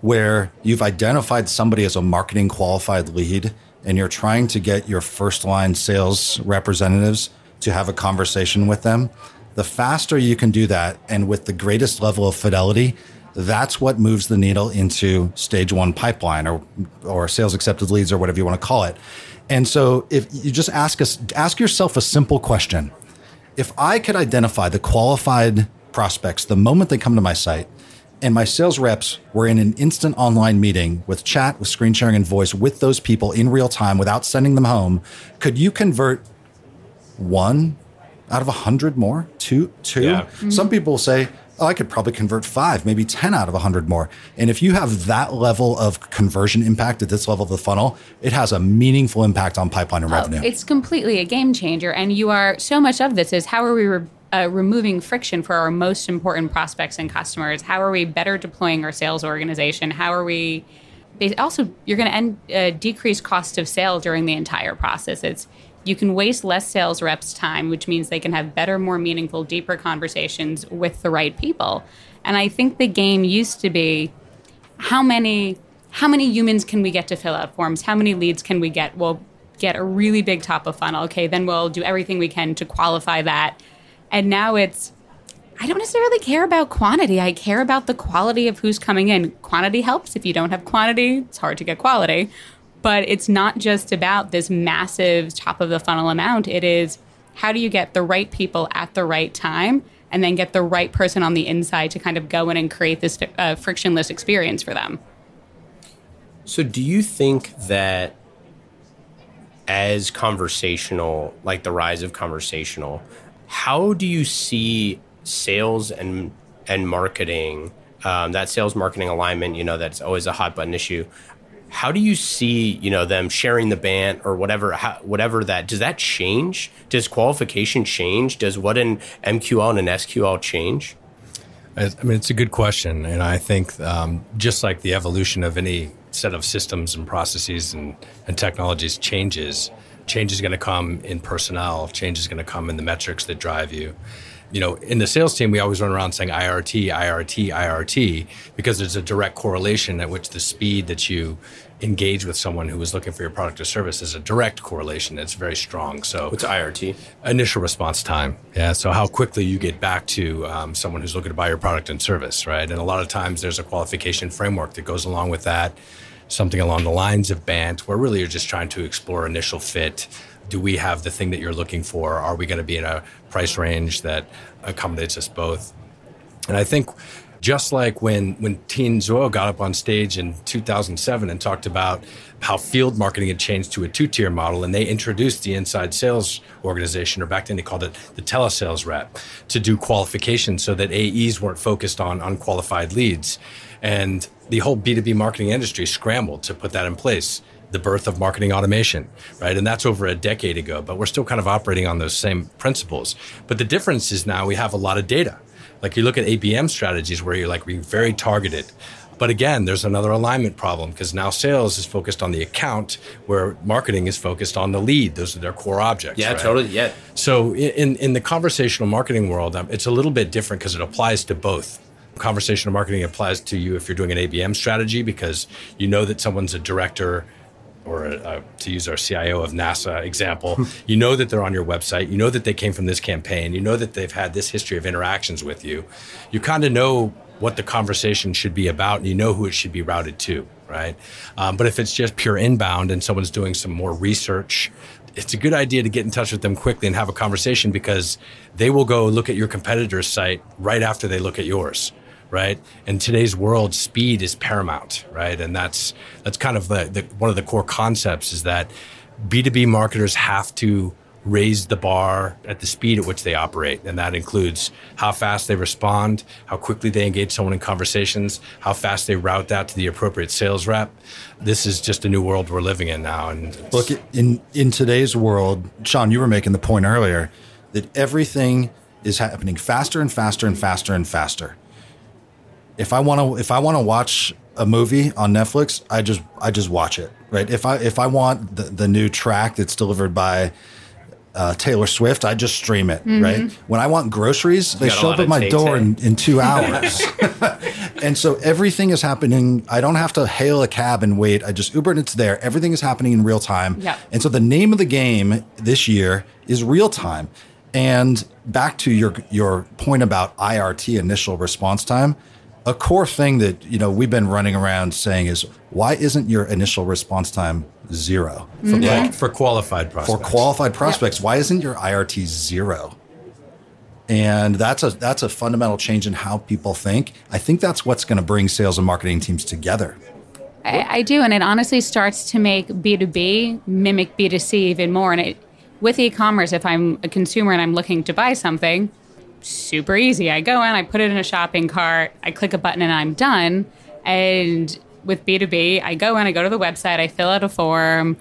where you've identified somebody as a marketing qualified lead and you're trying to get your first line sales representatives to have a conversation with them, the faster you can do that and with the greatest level of fidelity, that's what moves the needle into stage one pipeline or sales accepted leads or whatever you want to call it. And so if you just ask yourself a simple question. If I could identify the qualified prospects the moment they come to my site and my sales reps were in an instant online meeting with chat, with screen sharing and voice with those people in real time without sending them home, could you convert 1 out of 100 more? Two? Yeah. Mm-hmm. Some people say, oh, I could probably convert 5, maybe 10 out of 100 more. And if you have that level of conversion impact at this level of the funnel, it has a meaningful impact on pipeline and revenue. It's completely a game changer. And you are, so much of this is how are we removing friction for our most important prospects and customers? How are we better deploying our sales organization? How are we, also you're going to decrease cost of sale during the entire process. You can waste less sales reps' time, which means they can have better, more meaningful, deeper conversations with the right people. And I think the game used to be, how many humans can we get to fill out forms? How many leads can we get? We'll get a really big top of funnel. Okay, then we'll do everything we can to qualify that. And now it's, I don't necessarily care about quantity. I care about the quality of who's coming in. Quantity helps. If you don't have quantity, it's hard to get quality. But it's not just about this massive top of the funnel amount. It is how do you get the right people at the right time and then get the right person on the inside to kind of go in and create this frictionless experience for them. So do you think that as conversational, like the rise of conversational, how do you see sales and marketing, that sales marketing alignment, that's always a hot button issue. How do you see, them sharing the band or whatever, whatever that, does that change? Does qualification change? Does what an MQL and an SQL change? It's a good question. And I think just like the evolution of any set of systems and processes and technologies changes, change is going to come in personnel. Change is going to come in the metrics that drive you. you know, in the sales team, we always run around saying IRT, IRT, IRT, because there's a direct correlation at which the speed that you engage with someone who is looking for your product or service is a direct correlation that's very strong. So what's IRT? Initial response time. Yeah. So how quickly you get back to someone who's looking to buy your product and service, right? And a lot of times there's a qualification framework that goes along with that, something along the lines of BANT, where really you're just trying to explore initial fit. Do we have the thing that you're looking for? Are we going to be in a price range that accommodates us both? And I think just like when Tien Tzuo got up on stage in 2007 and talked about how field marketing had changed to a two-tier model, and they introduced the inside sales organization, or back then they called it the telesales rep, to do qualification so that AEs weren't focused on unqualified leads. And the whole B2B marketing industry scrambled to put that in place. The birth of marketing automation, right? And that's over a decade ago, but we're still kind of operating on those same principles. But the difference is now we have a lot of data. Like you look at ABM strategies where you're like, we're very targeted. But again, there's another alignment problem because now sales is focused on the account where marketing is focused on the lead. Those are their core objects. Yeah, right? Totally. Yeah. So in the conversational marketing world, it's a little bit different because it applies to both. Conversational marketing applies to you if you're doing an ABM strategy because you know that someone's a director or to use our CIO of NASA example, you know that they're on your website, you know that they came from this campaign, you know that they've had this history of interactions with you. You kind of know what the conversation should be about and you know who it should be routed to, right? But if it's just pure inbound and someone's doing some more research, it's a good idea to get in touch with them quickly and have a conversation because they will go look at your competitor's site right after they look at yours. Right. In today's world, speed is paramount. Right. And that's kind of the one of the core concepts is that B2B marketers have to raise the bar at the speed at which they operate. And that includes how fast they respond, how quickly they engage someone in conversations, how fast they route that to the appropriate sales rep. This is just a new world we're living in now. And look, in today's world, Sean, you were making the point earlier that everything is happening faster and faster and faster and faster. If I want to watch a movie on Netflix, I just watch it, right? If I want the new track that's delivered by Taylor Swift, I just stream it, mm-hmm. right? When I want groceries, they show up at my door in 2 hours. And so everything is happening. I don't have to hail a cab and wait. I just Uber and it's there. Everything is happening in real time. Yeah. And so the name of the game this year is real time. And back to your point about IRT, initial response time. A core thing that we've been running around saying is, why isn't your initial response time zero? Mm-hmm. For qualified prospects. Yep. Why isn't your IRT zero? And that's a fundamental change in how people think. I think that's what's going to bring sales and marketing teams together. I do, and it honestly starts to make B2B mimic B2C even more. And with e-commerce, if I'm a consumer and I'm looking to buy something, super easy. I go in, I put it in a shopping cart, I click a button and I'm done. And with B2B, I go in, I go to the website, I fill out a form.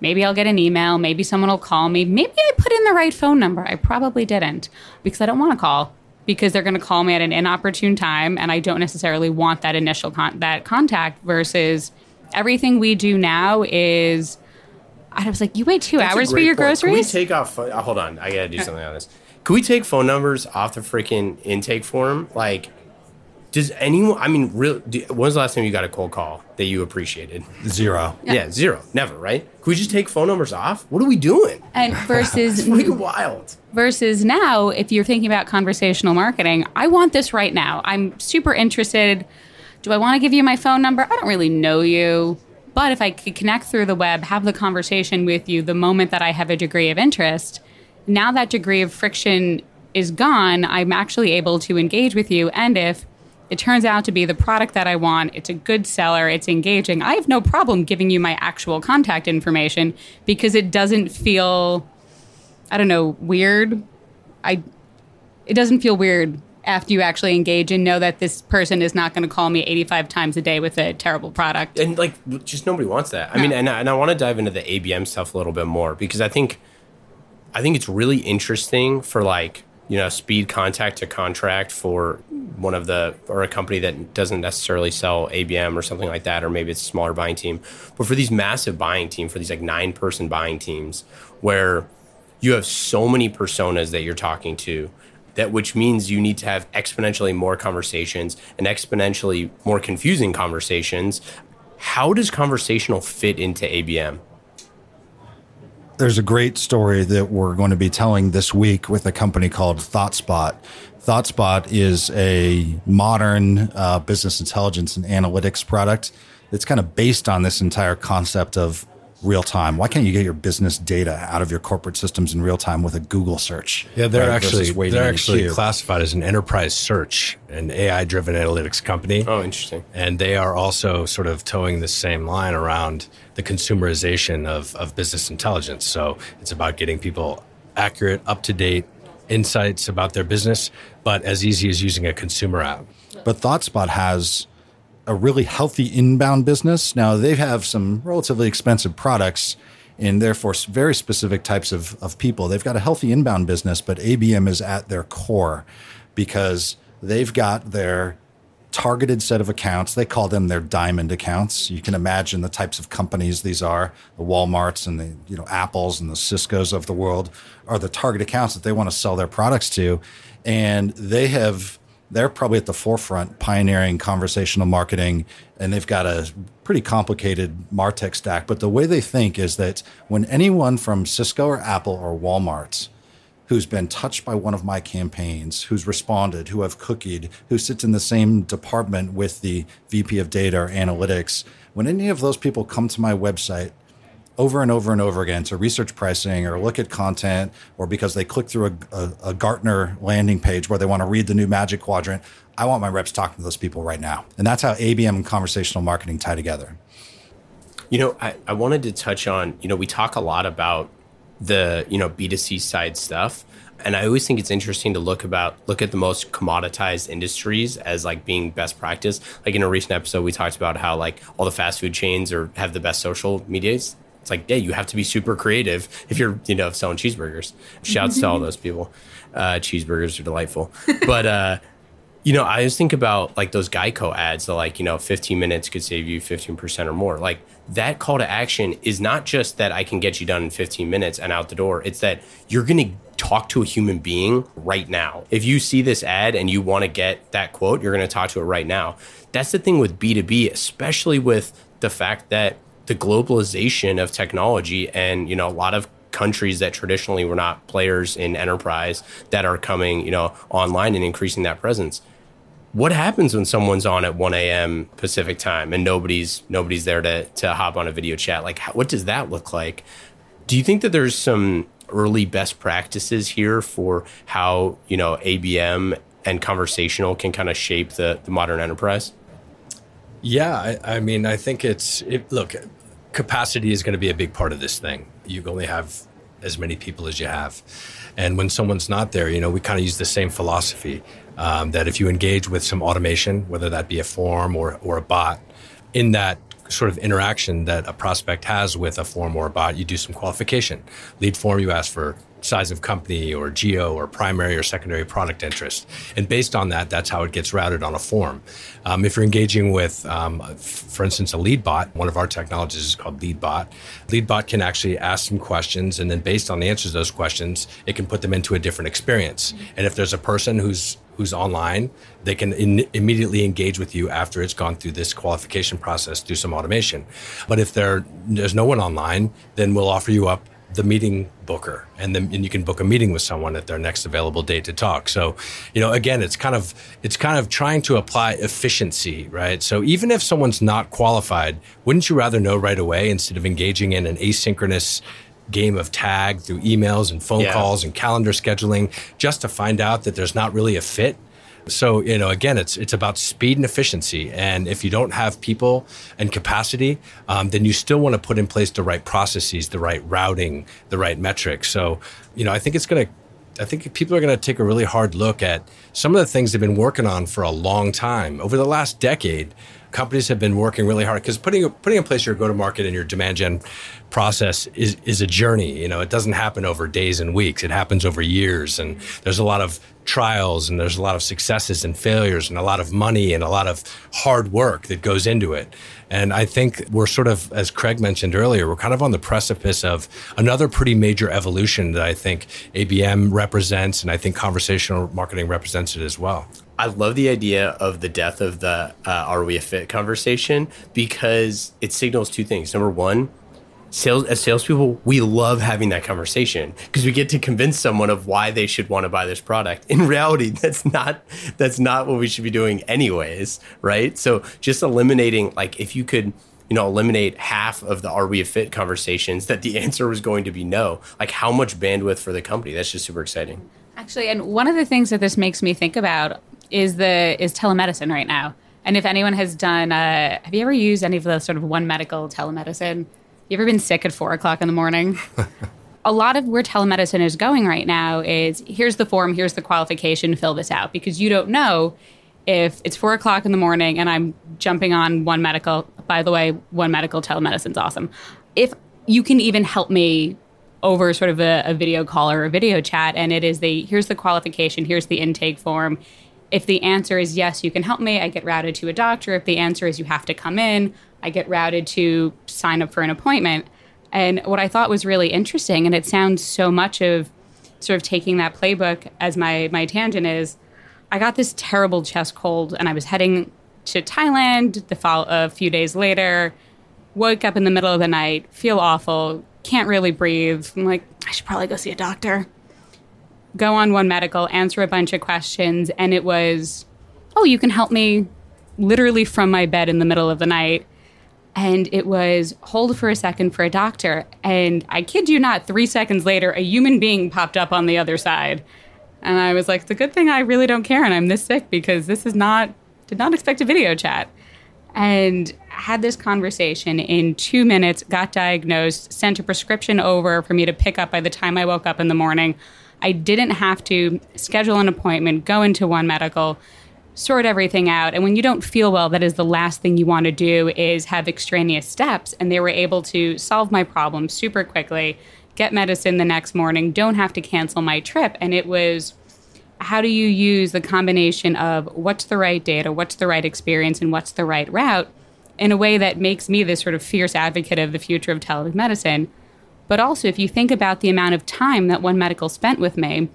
Maybe I'll get an email. Maybe someone will call me. Maybe I put in the right phone number. I probably didn't because I don't want to call because they're going to call me at an inopportune time. And I don't necessarily want that initial that contact versus everything we do now is, I was like, you wait 2 hours for your groceries? Can we take off? Hold on. I got to do something on this. Can we take phone numbers off the freaking intake form? Like, does anyone, when's the last time you got a cold call that you appreciated? Zero. Yeah, zero. Never, right? Can we just take phone numbers off? What are we doing? And versus, it's really wild. Versus now, if you're thinking about conversational marketing, I want this right now. I'm super interested. Do I want to give you my phone number? I don't really know you. But if I could connect through the web, have the conversation with you the moment that I have a degree of interest, now that degree of friction is gone, I'm actually able to engage with you. And if it turns out to be the product that I want, it's a good seller, it's engaging, I have no problem giving you my actual contact information because it doesn't feel, weird. It doesn't feel weird after you actually engage and know that this person is not going to call me 85 times a day with a terrible product. And just nobody wants that. No. I mean, and I want to dive into the ABM stuff a little bit more because I think it's really interesting for speed contact to contract for a company that doesn't necessarily sell ABM or something like that, or maybe it's a smaller buying team. But for these massive buying teams, for these 9-person buying teams where you have so many personas that you're talking to, that which means you need to have exponentially more conversations and exponentially more confusing conversations. How does conversational fit into ABM? There's a great story that we're going to be telling this week with a company called ThoughtSpot. ThoughtSpot is a modern business intelligence and analytics product. It's kind of based on this entire concept of real time. Why can't you get your business data out of your corporate systems in real time with a Google search? Yeah, they're actually classified as an enterprise search, an AI-driven analytics company. Oh, interesting. And they are also sort of towing the same line around the consumerization of business intelligence. So it's about getting people accurate, up-to-date insights about their business, but as easy as using a consumer app. But ThoughtSpot has a really healthy inbound business. Now, they have some relatively expensive products and therefore very specific types of people. They've got a healthy inbound business, but ABM is at their core because they've got their targeted set of accounts. They call them their diamond accounts. You can imagine the types of companies these are. The Walmarts and the Apples and the Ciscos of the world are the target accounts that they want to sell their products to. And they're probably at the forefront pioneering conversational marketing, and they've got a pretty complicated MarTech stack. But the way they think is that when anyone from Cisco or Apple or Walmart who's been touched by one of my campaigns, who's responded, who I've cookied, who sits in the same department with the VP of data or analytics, when any of those people come to my website over and over and over again to research pricing or look at content, or because they click through a Gartner landing page where they want to read the new Magic Quadrant, I want my reps talking to those people right now. And that's how ABM and conversational marketing tie together. I wanted to touch on, we talk a lot about the B2C side stuff, and I always think it's interesting to look at the most commoditized industries as being best practice. In a recent episode, we talked about how all the fast food chains have the best social medias. It's you have to be super creative if you're selling cheeseburgers. Shouts to all those people. Cheeseburgers are delightful, but I always think about those Geico ads that 15 minutes could save you 15% or more. That call to action is not just that I can get you done in 15 minutes and out the door. It's that you're going to talk to a human being right now. If you see this ad and you want to get that quote, you're going to talk to it right now. That's the thing with B2B, especially with the fact that the globalization of technology and, a lot of countries that traditionally were not players in enterprise that are coming, online and increasing that presence. What happens when someone's on at 1 a.m. Pacific time and nobody's there to hop on a video chat? What does that look like? Do you think that there's some early best practices here for how, ABM and conversational can kind of shape the modern enterprise? Yeah, I think capacity is going to be a big part of this thing. You only have as many people as you have. And when someone's not there, we kind of use the same philosophy. That if you engage with some automation, whether that be a form or a bot, in that sort of interaction that a prospect has with a form or a bot, you do some qualification. Lead form, you ask for size of company or geo or primary or secondary product interest. And based on that, that's how it gets routed on a form. If you're engaging with, for instance, a lead bot, one of our technologies is called Lead Bot. Lead Bot can actually ask some questions, and then based on the answers to those questions, it can put them into a different experience. And if there's a person who's online, they can immediately engage with you after it's gone through this qualification process through some automation. But if there's no one online, then we'll offer you up the meeting booker, and you can book a meeting with someone at their next available date to talk. So, again, it's kind of trying to apply efficiency, right? So even if someone's not qualified, wouldn't you rather know right away instead of engaging in an asynchronous game of tag through emails and phone calls and calendar scheduling just to find out that there's not really a fit? So, again, it's about speed and efficiency. And if you don't have people and capacity, then you still want to put in place the right processes, the right routing, the right metrics. So, I think people are going to take a really hard look at some of the things they've been working on for a long time. Over the last decade, companies have been working really hard because putting in place your go-to-market and your demand gen process is a journey. You know, it doesn't happen over days and weeks. It happens over years. And there's a lot of trials and there's a lot of successes and failures and a lot of money and a lot of hard work that goes into it. And I think we're sort of, as Craig mentioned earlier, we're kind of on the precipice of another pretty major evolution that I think ABM represents, and I think conversational marketing represents it as well. I love the idea of the death of the are we a fit conversation, because it signals two things. Number one, as salespeople, we love having that conversation because we get to convince someone of why they should want to buy this product. In reality, that's not what we should be doing anyways, right? So just eliminating, like, if you could, you know, eliminate half of the are we a fit conversations that the answer was going to be no, like, how much bandwidth for the company? That's just super exciting. Actually, and one of the things that this makes me think about is telemedicine right now. And if anyone has done, have you ever used any of the sort of One Medical telemedicine? You ever been sick at 4 o'clock in the morning? A lot of where telemedicine is going right now is, here's the form, here's the qualification, fill this out. Because you don't know if it's 4 o'clock in the morning and I'm jumping on One Medical. By the way, One Medical telemedicine's awesome. If you can even help me over sort of a video call or a video chat, and it is here's the qualification, here's the intake form. If the answer is yes, you can help me, I get routed to a doctor. If the answer is you have to come in, I get routed to sign up for an appointment. And what I thought was really interesting, and it sounds so much of sort of taking that playbook as my tangent is, I got this terrible chest cold and I was heading to Thailand a few days later, woke up in the middle of the night, feel awful, can't really breathe. I'm like, I should probably go see a doctor. Go on One Medical, answer a bunch of questions, and it was, oh, you can help me literally from my bed in the middle of the night. And it was, hold for a second for a doctor. And I kid you not, 3 seconds later, a human being popped up on the other side. And I was like, it's a good thing I really don't care and I'm this sick, because this did not expect a video chat. And had this conversation in 2 minutes, got diagnosed, sent a prescription over for me to pick up by the time I woke up in the morning. I didn't have to schedule an appointment, go into One Medical, sort everything out. And when you don't feel well, that is the last thing you want to do, is have extraneous steps. And they were able to solve my problem super quickly, get medicine the next morning, don't have to cancel my trip. And it was, how do you use the combination of what's the right data, what's the right experience, and what's the right route in a way that makes me this sort of fierce advocate of the future of telemedicine. But also, if you think about the amount of time that One Medical spent with me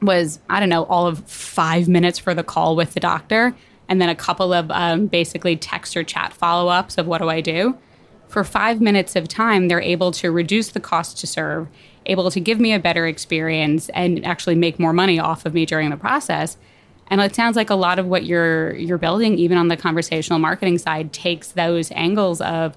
was, I don't know, all of 5 minutes for the call with the doctor, and then a couple of basically text or chat follow-ups of what do I do. For 5 minutes of time, they're able to reduce the cost to serve, able to give me a better experience, and actually make more money off of me during the process. And it sounds like a lot of what you're building, even on the conversational marketing side, takes those angles of,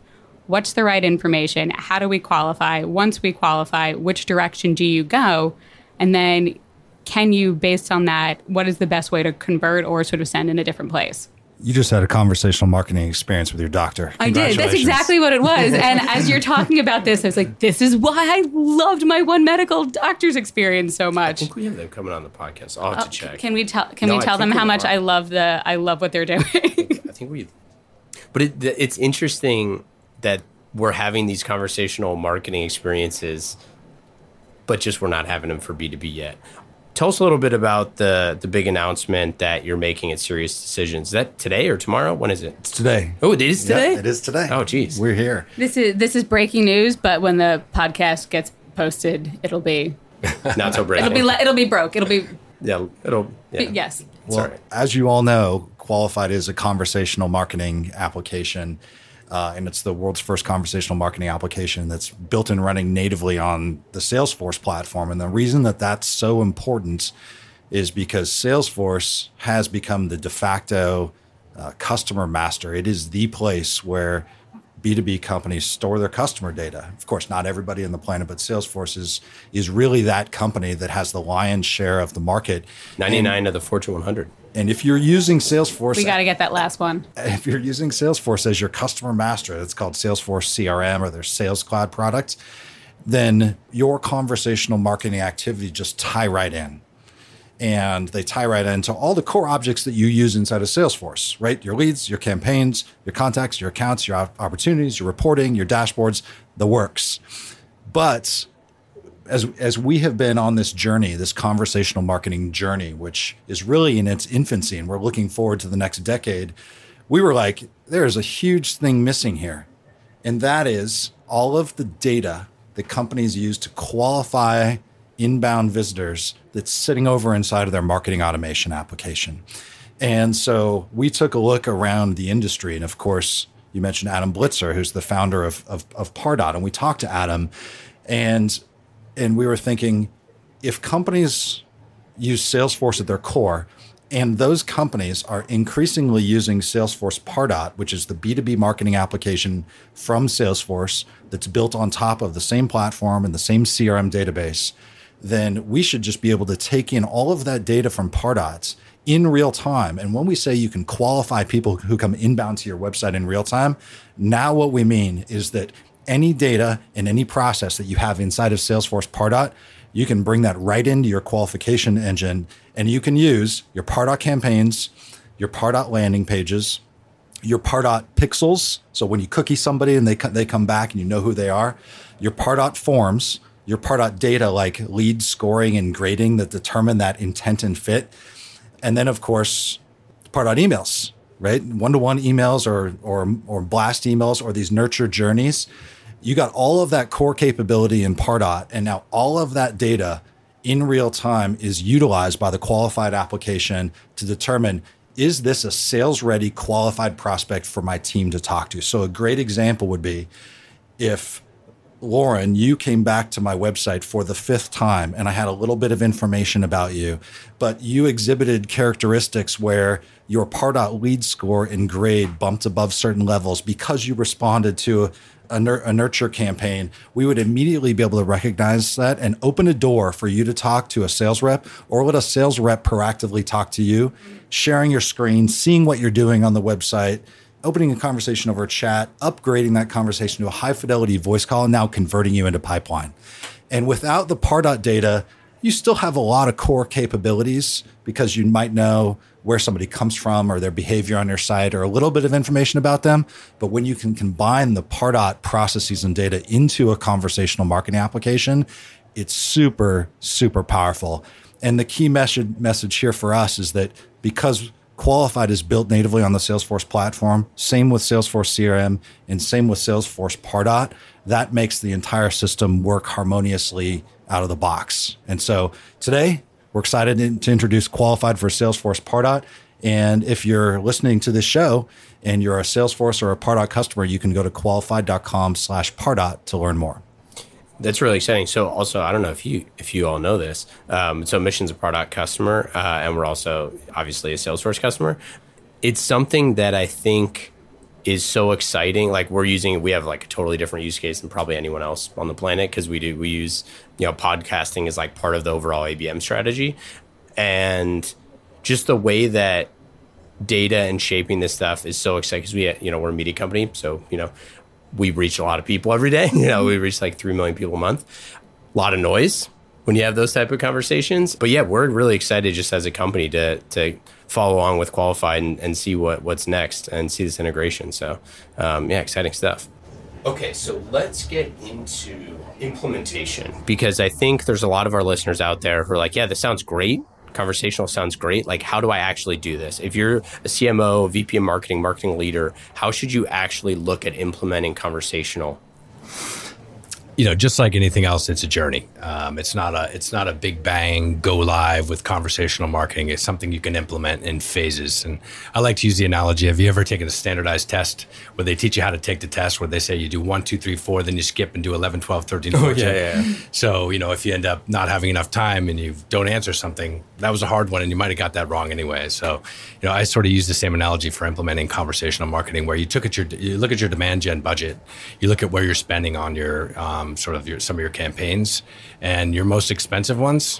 what's the right information? How do we qualify? Once we qualify, which direction do you go? And then can you, based on that, what is the best way to convert or sort of send in a different place? You just had a conversational marketing experience with your doctor. I did. That's exactly what it was. And as you're talking about this, I was like, this is why I loved my One Medical doctor's experience so much. I think we have them coming on the podcast. I'll have to check. Can we tell them how much I love what they're doing? But it's interesting that we're having these conversational marketing experiences, but just we're not having them for B2B yet. Tell us a little bit about the big announcement that you're making at Serious Decisions. Is that today or tomorrow? When is it? It's today. Oh, it is today? Yeah, it is today. Oh, geez. We're here. This is breaking news, but when the podcast gets posted, it'll be... not so breaking. It'll be broke. It'll be... Yeah, it'll... Yeah. Yes. Well, sorry. As you all know, Qualified is a conversational marketing application. And it's the world's first conversational marketing application that's built and running natively on the Salesforce platform. And the reason that that's so important is because Salesforce has become the de facto customer master. It is the place where B2B companies store their customer data. Of course, not everybody on the planet, but Salesforce is really that company that has the lion's share of the market. 99 of the Fortune 100. And if you're using Salesforce... We got to get that last one. If you're using Salesforce as your customer master, it's called Salesforce CRM or their Sales Cloud product, then your conversational marketing activity just tie right in. and they tie right into all the core objects that you use inside of Salesforce, right? Your leads, your campaigns, your contacts, your accounts, your opportunities, your reporting, your dashboards, the works. But as we have been on this journey, this conversational marketing journey, which is really in its infancy, and we're looking forward to the next decade, we were like, there's a huge thing missing here. And that is all of the data that companies use to qualify inbound visitors that's sitting over inside of their marketing automation application. And so we took a look around the industry. And of course, you mentioned Adam Blitzer, who's the founder of Pardot. And we talked to Adam and we were thinking, if companies use Salesforce at their core, and those companies are increasingly using Salesforce Pardot, which is the B2B marketing application from Salesforce that's built on top of the same platform and the same CRM database, then we should just be able to take in all of that data from Pardot in real time. And when we say you can qualify people who come inbound to your website in real time, now what we mean is that any data and any process that you have inside of Salesforce Pardot, you can bring that right into your qualification engine, and you can use your Pardot campaigns, your Pardot landing pages, your Pardot pixels. So when you cookie somebody and they come back and you know who they are, your Pardot forms, your Pardot data like lead scoring and grading that determine that intent and fit. And then, of course, Pardot emails, right? One-to-one emails or blast emails or these nurture journeys. You got all of that core capability in Pardot. And now all of that data in real time is utilized by the qualified application to determine, is this a sales-ready qualified prospect for my team to talk to? So a great example would be if, Lauren, you came back to my website for the 5th time and I had a little bit of information about you, but you exhibited characteristics where your Pardot lead score and grade bumped above certain levels because you responded to a nurture campaign, we would immediately be able to recognize that and open a door for you to talk to a sales rep or let a sales rep proactively talk to you, sharing your screen, seeing what you're doing on the website, opening a conversation over chat, upgrading that conversation to a high fidelity voice call, and now converting you into pipeline. And without the Pardot data, you still have a lot of core capabilities because you might know where somebody comes from or their behavior on your site or a little bit of information about them. But when you can combine the Pardot processes and data into a conversational marketing application, it's super, super powerful. And the key message here for us is that because Qualified is built natively on the Salesforce platform, same with Salesforce CRM and same with Salesforce Pardot, that makes the entire system work harmoniously out of the box. And so today we're excited to introduce Qualified for Salesforce Pardot. And if you're listening to this show and you're a Salesforce or a Pardot customer, you can go to qualified.com/Pardot to learn more. That's really exciting. So also, I don't know if you all know this. So Mission's a Pardot customer, and we're also obviously a Salesforce customer. It's something that I think is so exciting. Like we have like a totally different use case than probably anyone else on the planet because we use, podcasting is like part of the overall ABM strategy. And just the way that data and shaping this stuff is so exciting because we're a media company. So, we reach a lot of people every day. We reach like 3 million people a month. A lot of noise when you have those type of conversations. But yeah, we're really excited just as a company to follow along with Qualified and see what's next and see this integration. So exciting stuff. Okay, so let's get into implementation because I think there's a lot of our listeners out there who are like, yeah, this sounds great. Conversational sounds great. Like, how do I actually do this? If you're a CMO, VP of marketing, marketing leader, how should you actually look at implementing conversational? Just like anything else, it's a journey. It's not a big bang go live with conversational marketing. It's something you can implement in phases. And I like to use the analogy. Have you ever taken a standardized test where they teach you how to take the test, where they say you do 1, 2, 3, 4, then you skip and do 11, 12, 13, 14. Yeah. So, if you end up not having enough time and you don't answer something, that was a hard one and you might've got that wrong anyway. So, I sort of use the same analogy for implementing conversational marketing where you look at your demand gen budget, you look at where you're spending on your, some of your campaigns and your most expensive ones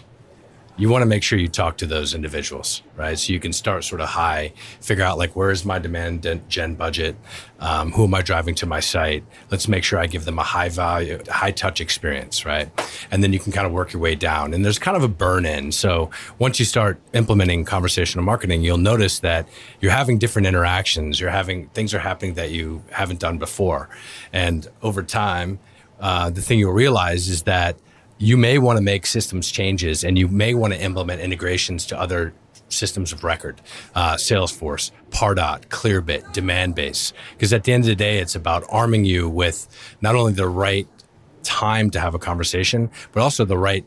you want to make sure you talk to those individuals, right? So you can start sort of high, figure out like, where is my demand gen budget? Who am I driving to my site? Let's make sure I give them a high value, high touch experience, right? And then you can kind of work your way down. And there's kind of a burn in. So once you start implementing conversational marketing, you'll notice that you're having different interactions. You're having things are happening that you haven't done before. And over time, the thing you'll realize is that you may want to make systems changes, and you may want to implement integrations to other systems of record, Salesforce, Pardot, Clearbit, DemandBase. Because at the end of the day, it's about arming you with not only the right time to have a conversation, but also the right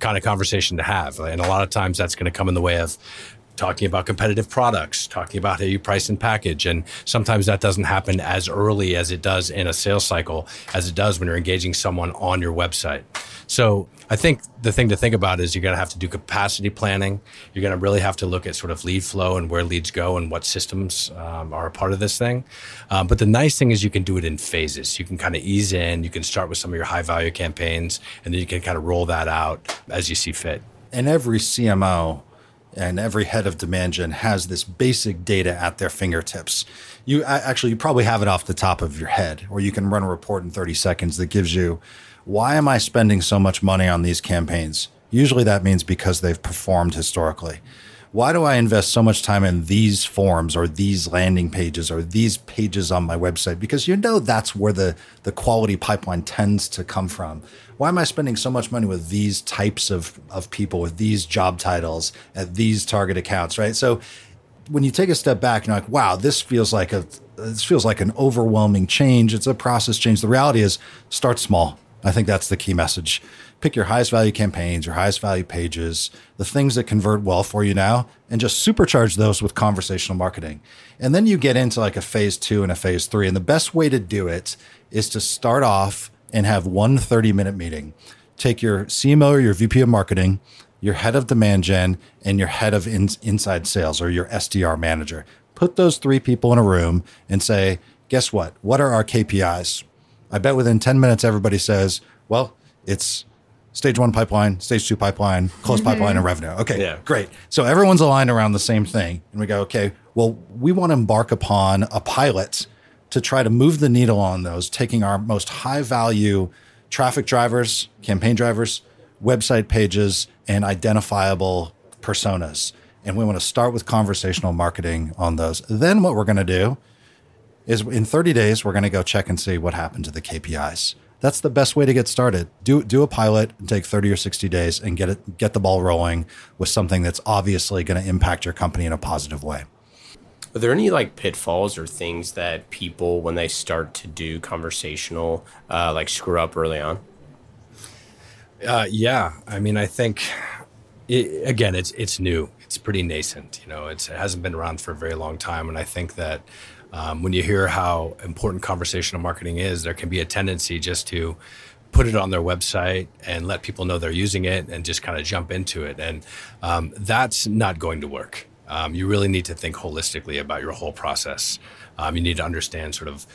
kind of conversation to have. And a lot of times that's going to come in the way of talking about competitive products, talking about how you price and package. And sometimes that doesn't happen as early as it does in a sales cycle, as it does when you're engaging someone on your website. So I think the thing to think about is you're going to have to do capacity planning. You're going to really have to look at sort of lead flow and where leads go and what systems are a part of this thing. But the nice thing is you can do it in phases. You can kind of ease in, you can start with some of your high value campaigns, and then you can kind of roll that out as you see fit. And every CMO and every head of demand gen has this basic data at their fingertips. You probably have it off the top of your head, or you can run a report in 30 seconds that gives you, why am I spending so much money on these campaigns? Usually that means because they've performed historically. Why do I invest so much time in these forms or these landing pages or these pages on my website? Because you know that's where the quality pipeline tends to come from. Why am I spending so much money with these types of people, with these job titles, at these target accounts, right? So when you take a step back and you're like, wow, this feels like an overwhelming change. It's a process change. The reality is, start small. I think that's the key message. Pick your highest value campaigns, your highest value pages, the things that convert well for you now, and just supercharge those with conversational marketing. And then you get into like a phase 2 and a phase 3. And the best way to do it is to start off and have one 30-minute meeting. Take your CMO or your VP of marketing, your head of demand gen, and your head of inside sales or your SDR manager. Put those 3 people in a room and say, guess what? What are our KPIs? I bet within 10 minutes, everybody says, well, it's stage 1 pipeline, stage 2 pipeline, closed pipeline, and revenue. Okay, yeah. Great. So everyone's aligned around the same thing. And we go, okay, well, we want to embark upon a pilot to try to move the needle on those, taking our most high value traffic drivers, campaign drivers, website pages, and identifiable personas. And we want to start with conversational marketing on those. Then what we're going to do is in 30 days, we're going to go check and see what happened to the KPIs. That's the best way to get started. Do a pilot and take 30 or 60 days and get the ball rolling with something that's obviously going to impact your company in a positive way. Are there any like pitfalls or things that people, when they start to do conversational, like screw up early on? Yeah. I mean, I think, again, it's new. It's pretty nascent. You know, it hasn't been around for a very long time. And I think that when you hear how important conversational marketing is, there can be a tendency just to put it on their website and let people know they're using it and just kind of jump into it. And that's not going to work. You really need to think holistically about your whole process. You need to understand sort of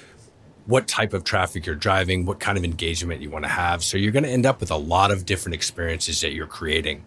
what type of traffic you're driving, what kind of engagement you want to have. So you're going to end up with a lot of different experiences that you're creating.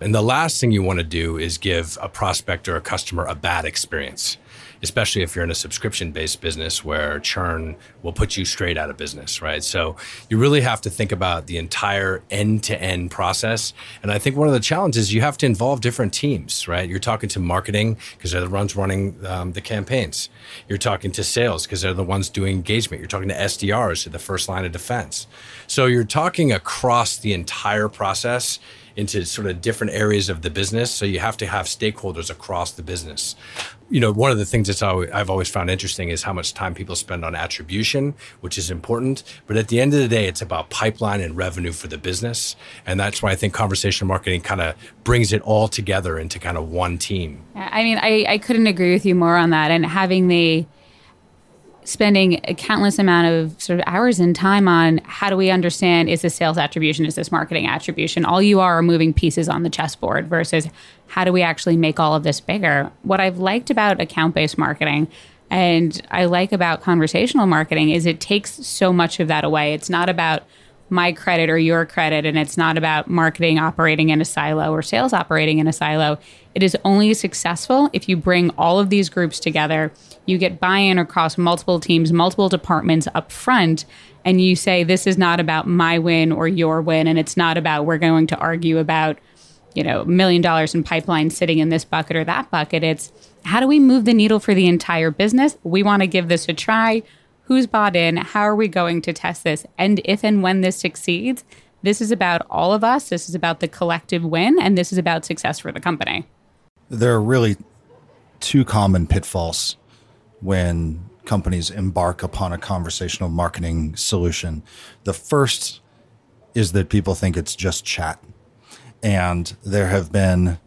And the last thing you want to do is give a prospect or a customer a bad experience, especially if you're in a subscription-based business where churn will put you straight out of business, right? So you really have to think about the entire end-to-end process. And I think one of the challenges is you have to involve different teams, right? You're talking to marketing because they're the ones running the campaigns. You're talking to sales because they're the ones doing engagement. You're talking to SDRs, so the first line of defense. So you're talking across the entire process into sort of different areas of the business. So you have to have stakeholders across the business. You know, one of the things that's I've always found interesting is how much time people spend on attribution, which is important. But at the end of the day, it's about pipeline and revenue for the business. And that's why I think conversational marketing kind of brings it all together into kind of one team. I mean, I couldn't agree with you more on that. And having spending a countless amount of sort of hours and time on how do we understand, is this sales attribution, is this marketing attribution? All you are moving pieces on the chessboard versus how do we actually make all of this bigger? What I've liked about account-based marketing and I like about conversational marketing is it takes so much of that away. It's not about my credit or your credit, and it's not about marketing operating in a silo or sales operating in a silo. It is only successful if you bring all of these groups together, you get buy-in across multiple teams, multiple departments up front, and you say, this is not about my win or your win, and it's not about we're going to argue about, you know, $1 million in pipeline sitting in this bucket or that bucket. It's how do we move the needle for the entire business? We want to give this a try. Who's bought in? How are we going to test this? And if and when this succeeds, this is about all of us. This is about the collective win, and this is about success for the company. There are really two common pitfalls when companies embark upon a conversational marketing solution. The first is that people think it's just chat. And there have been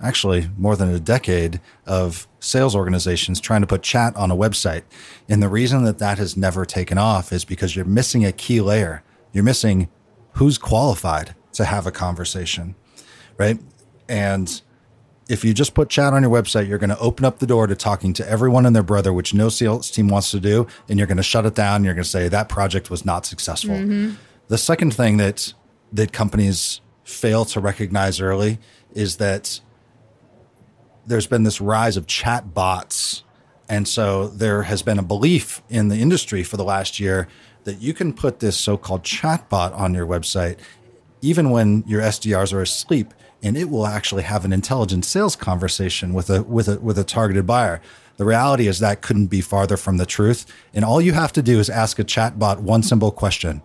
actually more than a decade of sales organizations trying to put chat on a website. And the reason that that has never taken off is because you're missing a key layer. You're missing who's qualified to have a conversation, right? And if you just put chat on your website, you're going to open up the door to talking to everyone and their brother, which no sales team wants to do. And you're going to shut it down. And you're going to say that project was not successful. Mm-hmm. The second thing that companies fail to recognize early is that there's been this rise of chat bots. And so there has been a belief in the industry for the last year that you can put this so-called chat bot on your website, even when your SDRs are asleep, and it will actually have an intelligent sales conversation with a targeted buyer. The reality is that couldn't be farther from the truth. And all you have to do is ask a chat bot one simple question.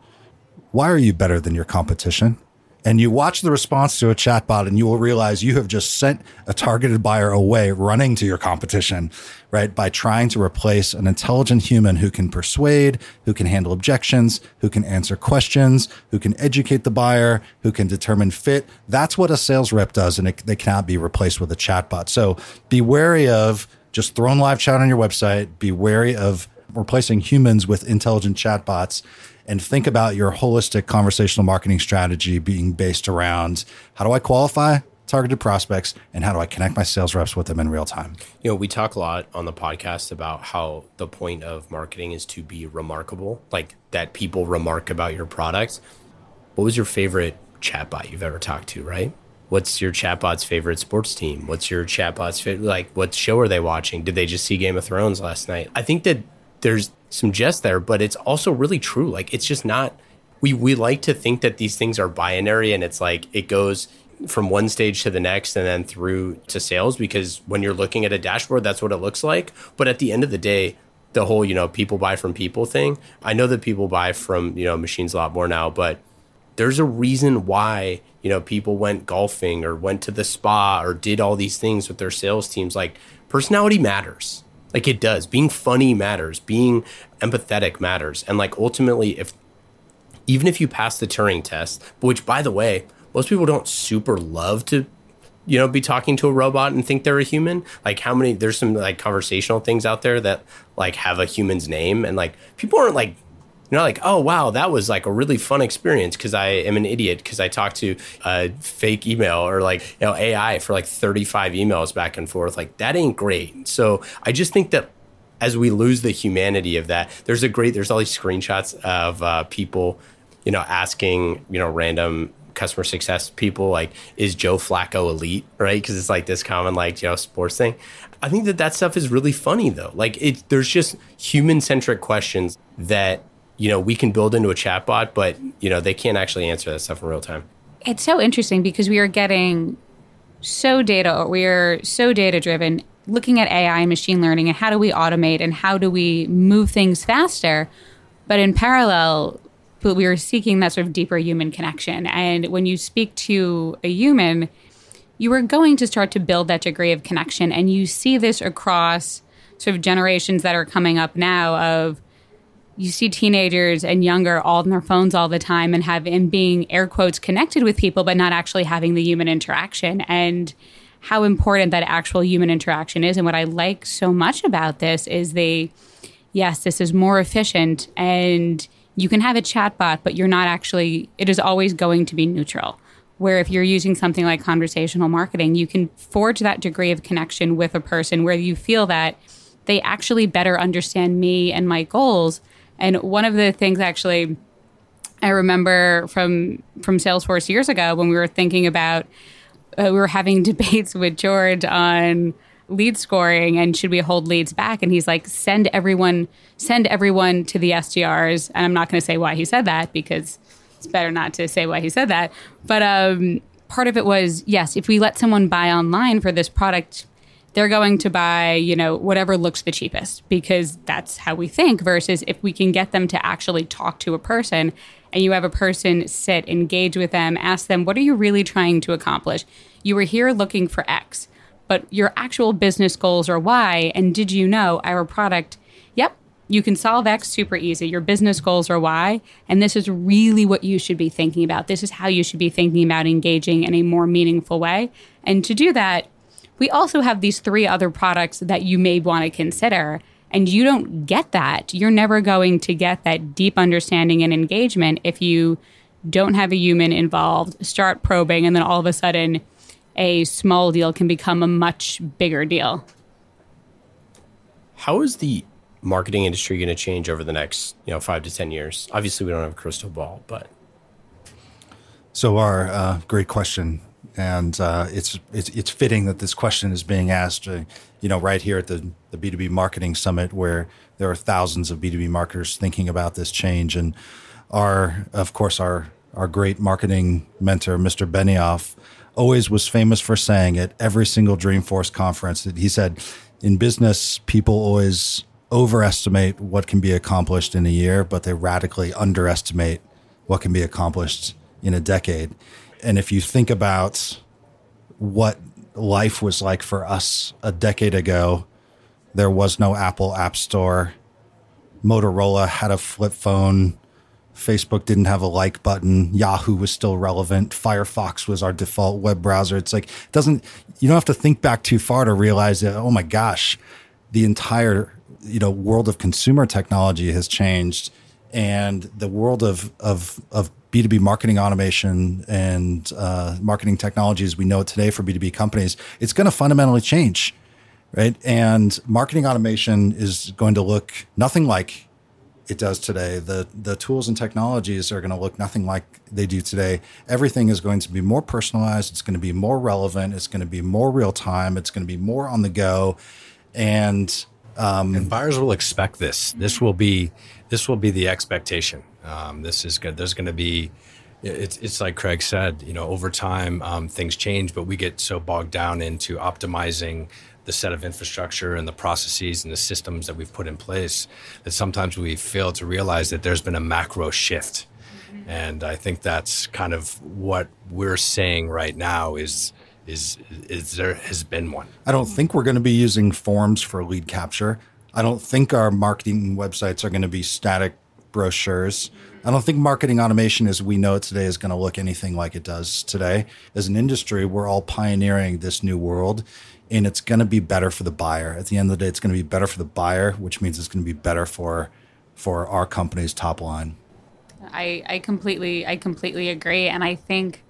Why are you better than your competition? And you watch the response to a chatbot and you will realize you have just sent a targeted buyer away running to your competition, right? By trying to replace an intelligent human who can persuade, who can handle objections, who can answer questions, who can educate the buyer, who can determine fit. That's what a sales rep does, and they cannot be replaced with a chatbot. So be wary of just throwing live chat on your website. Be wary of replacing humans with intelligent chatbots. And think about your holistic conversational marketing strategy being based around how do I qualify targeted prospects and how do I connect my sales reps with them in real time? You know, we talk a lot on the podcast about how the point of marketing is to be remarkable, like that people remark about your products. What was your favorite chatbot you've ever talked to, right? What's your chatbot's favorite sports team? What's your chatbot's favorite, like what show are they watching? Did they just see Game of Thrones last night? I think that there's some jest there, but it's also really true. Like, it's just not, we like to think that these things are binary and it's like, it goes from one stage to the next and then through to sales, because when you're looking at a dashboard, that's what it looks like. But at the end of the day, the whole, you know, people buy from people thing. I know that people buy from, you know, machines a lot more now, but there's a reason why, you know, people went golfing or went to the spa or did all these things with their sales teams. Like, personality matters. Like, it does. Being funny matters. Being empathetic matters. And like, ultimately, even if you pass the Turing test, which, by the way, most people don't super love to, you know, be talking to a robot and think they're a human. Like, how many, there's some like conversational things out there that like have a human's name, and like people aren't like, you know, like, oh, wow, that was like a really fun experience because I am an idiot because I talked to a fake email or like, you know, AI for like 35 emails back and forth. Like, that ain't great. So I just think that as we lose the humanity of that, there's all these screenshots of people, you know, asking, you know, random customer success people, like, is Joe Flacco elite, right? Because it's like this common, like, you know, sports thing. I think that stuff is really funny, though. Like, there's just human-centric questions that, you know, we can build into a chatbot, but, you know, they can't actually answer that stuff in real time. It's so interesting because we are getting so data-driven, looking at AI and machine learning and how do we automate and how do we move things faster. But in parallel, we are seeking that sort of deeper human connection. And when you speak to a human, you are going to start to build that degree of connection. And you see this across sort of generations that are coming up now of, you see teenagers and younger all on their phones all the time and being air quotes connected with people, but not actually having the human interaction, and how important that actual human interaction is. And what I like so much about this is this is more efficient, and you can have a chatbot, but you're not actually, it is always going to be neutral. Where if you're using something like conversational marketing, you can forge that degree of connection with a person where you feel that they actually better understand me and my goals. And one of the things actually I remember from Salesforce years ago when we were thinking about, we were having debates with George on lead scoring and should we hold leads back? And he's like, send everyone to the SDRs. And I'm not going to say why he said that because it's better not to say why he said that. But part of it was, yes, if we let someone buy online for this product, they're going to buy, you know, whatever looks the cheapest because that's how we think versus if we can get them to actually talk to a person and you have a person sit, engage with them, ask them, what are you really trying to accomplish? You were here looking for X, but your actual business goals are Y. And did you know our product, yep, you can solve X super easy. Your business goals are Y. And this is really what you should be thinking about. This is how you should be thinking about engaging in a more meaningful way. And to do that, we also have these three other products that you may want to consider, and you don't get that. You're never going to get that deep understanding and engagement if you don't have a human involved, start probing, and then all of a sudden a small deal can become a much bigger deal. How is the marketing industry going to change over the next 5 to 10 years? Obviously, we don't have a crystal ball, but. So our great question. And it's fitting that this question is being asked, right here at the B2B Marketing Summit, where there are thousands of B2B marketers thinking about this change. And our great marketing mentor, Mr. Benioff, always was famous for saying at every single Dreamforce conference that he said, in business, people always overestimate what can be accomplished in a year, but they radically underestimate what can be accomplished in a decade. And if you think about what life was like for us a decade ago, there was no Apple App Store. Motorola had a flip phone. Facebook didn't have a like button. Yahoo was still relevant. Firefox was our default web browser. It's like, you don't have to think back too far to realize that, oh my gosh, the entire, world of consumer technology has changed. And the world of B2B marketing automation and marketing technology as we know it today for B2B companies, it's going to fundamentally change, right? And marketing automation is going to look nothing like it does today. The tools and technologies are going to look nothing like they do today. Everything is going to be more personalized. It's going to be more relevant. It's going to be more real time. It's going to be more on the go. And buyers will expect this. This will be the expectation. This is good. There's going to be, it's like Craig said, over time things change, but we get so bogged down into optimizing the set of infrastructure and the processes and the systems that we've put in place that sometimes we fail to realize that there's been a macro shift. Mm-hmm. And I think that's kind of what we're saying right now is there has been one. I don't think we're going to be using forms for lead capture. I don't think our marketing websites are going to be static brochures. I don't think marketing automation as we know it today is going to look anything like it does today. As an industry, we're all pioneering this new world, and it's going to be better for the buyer. At the end of the day, it's going to be better for the buyer, which means it's going to be better for our company's top line. I completely agree, and I think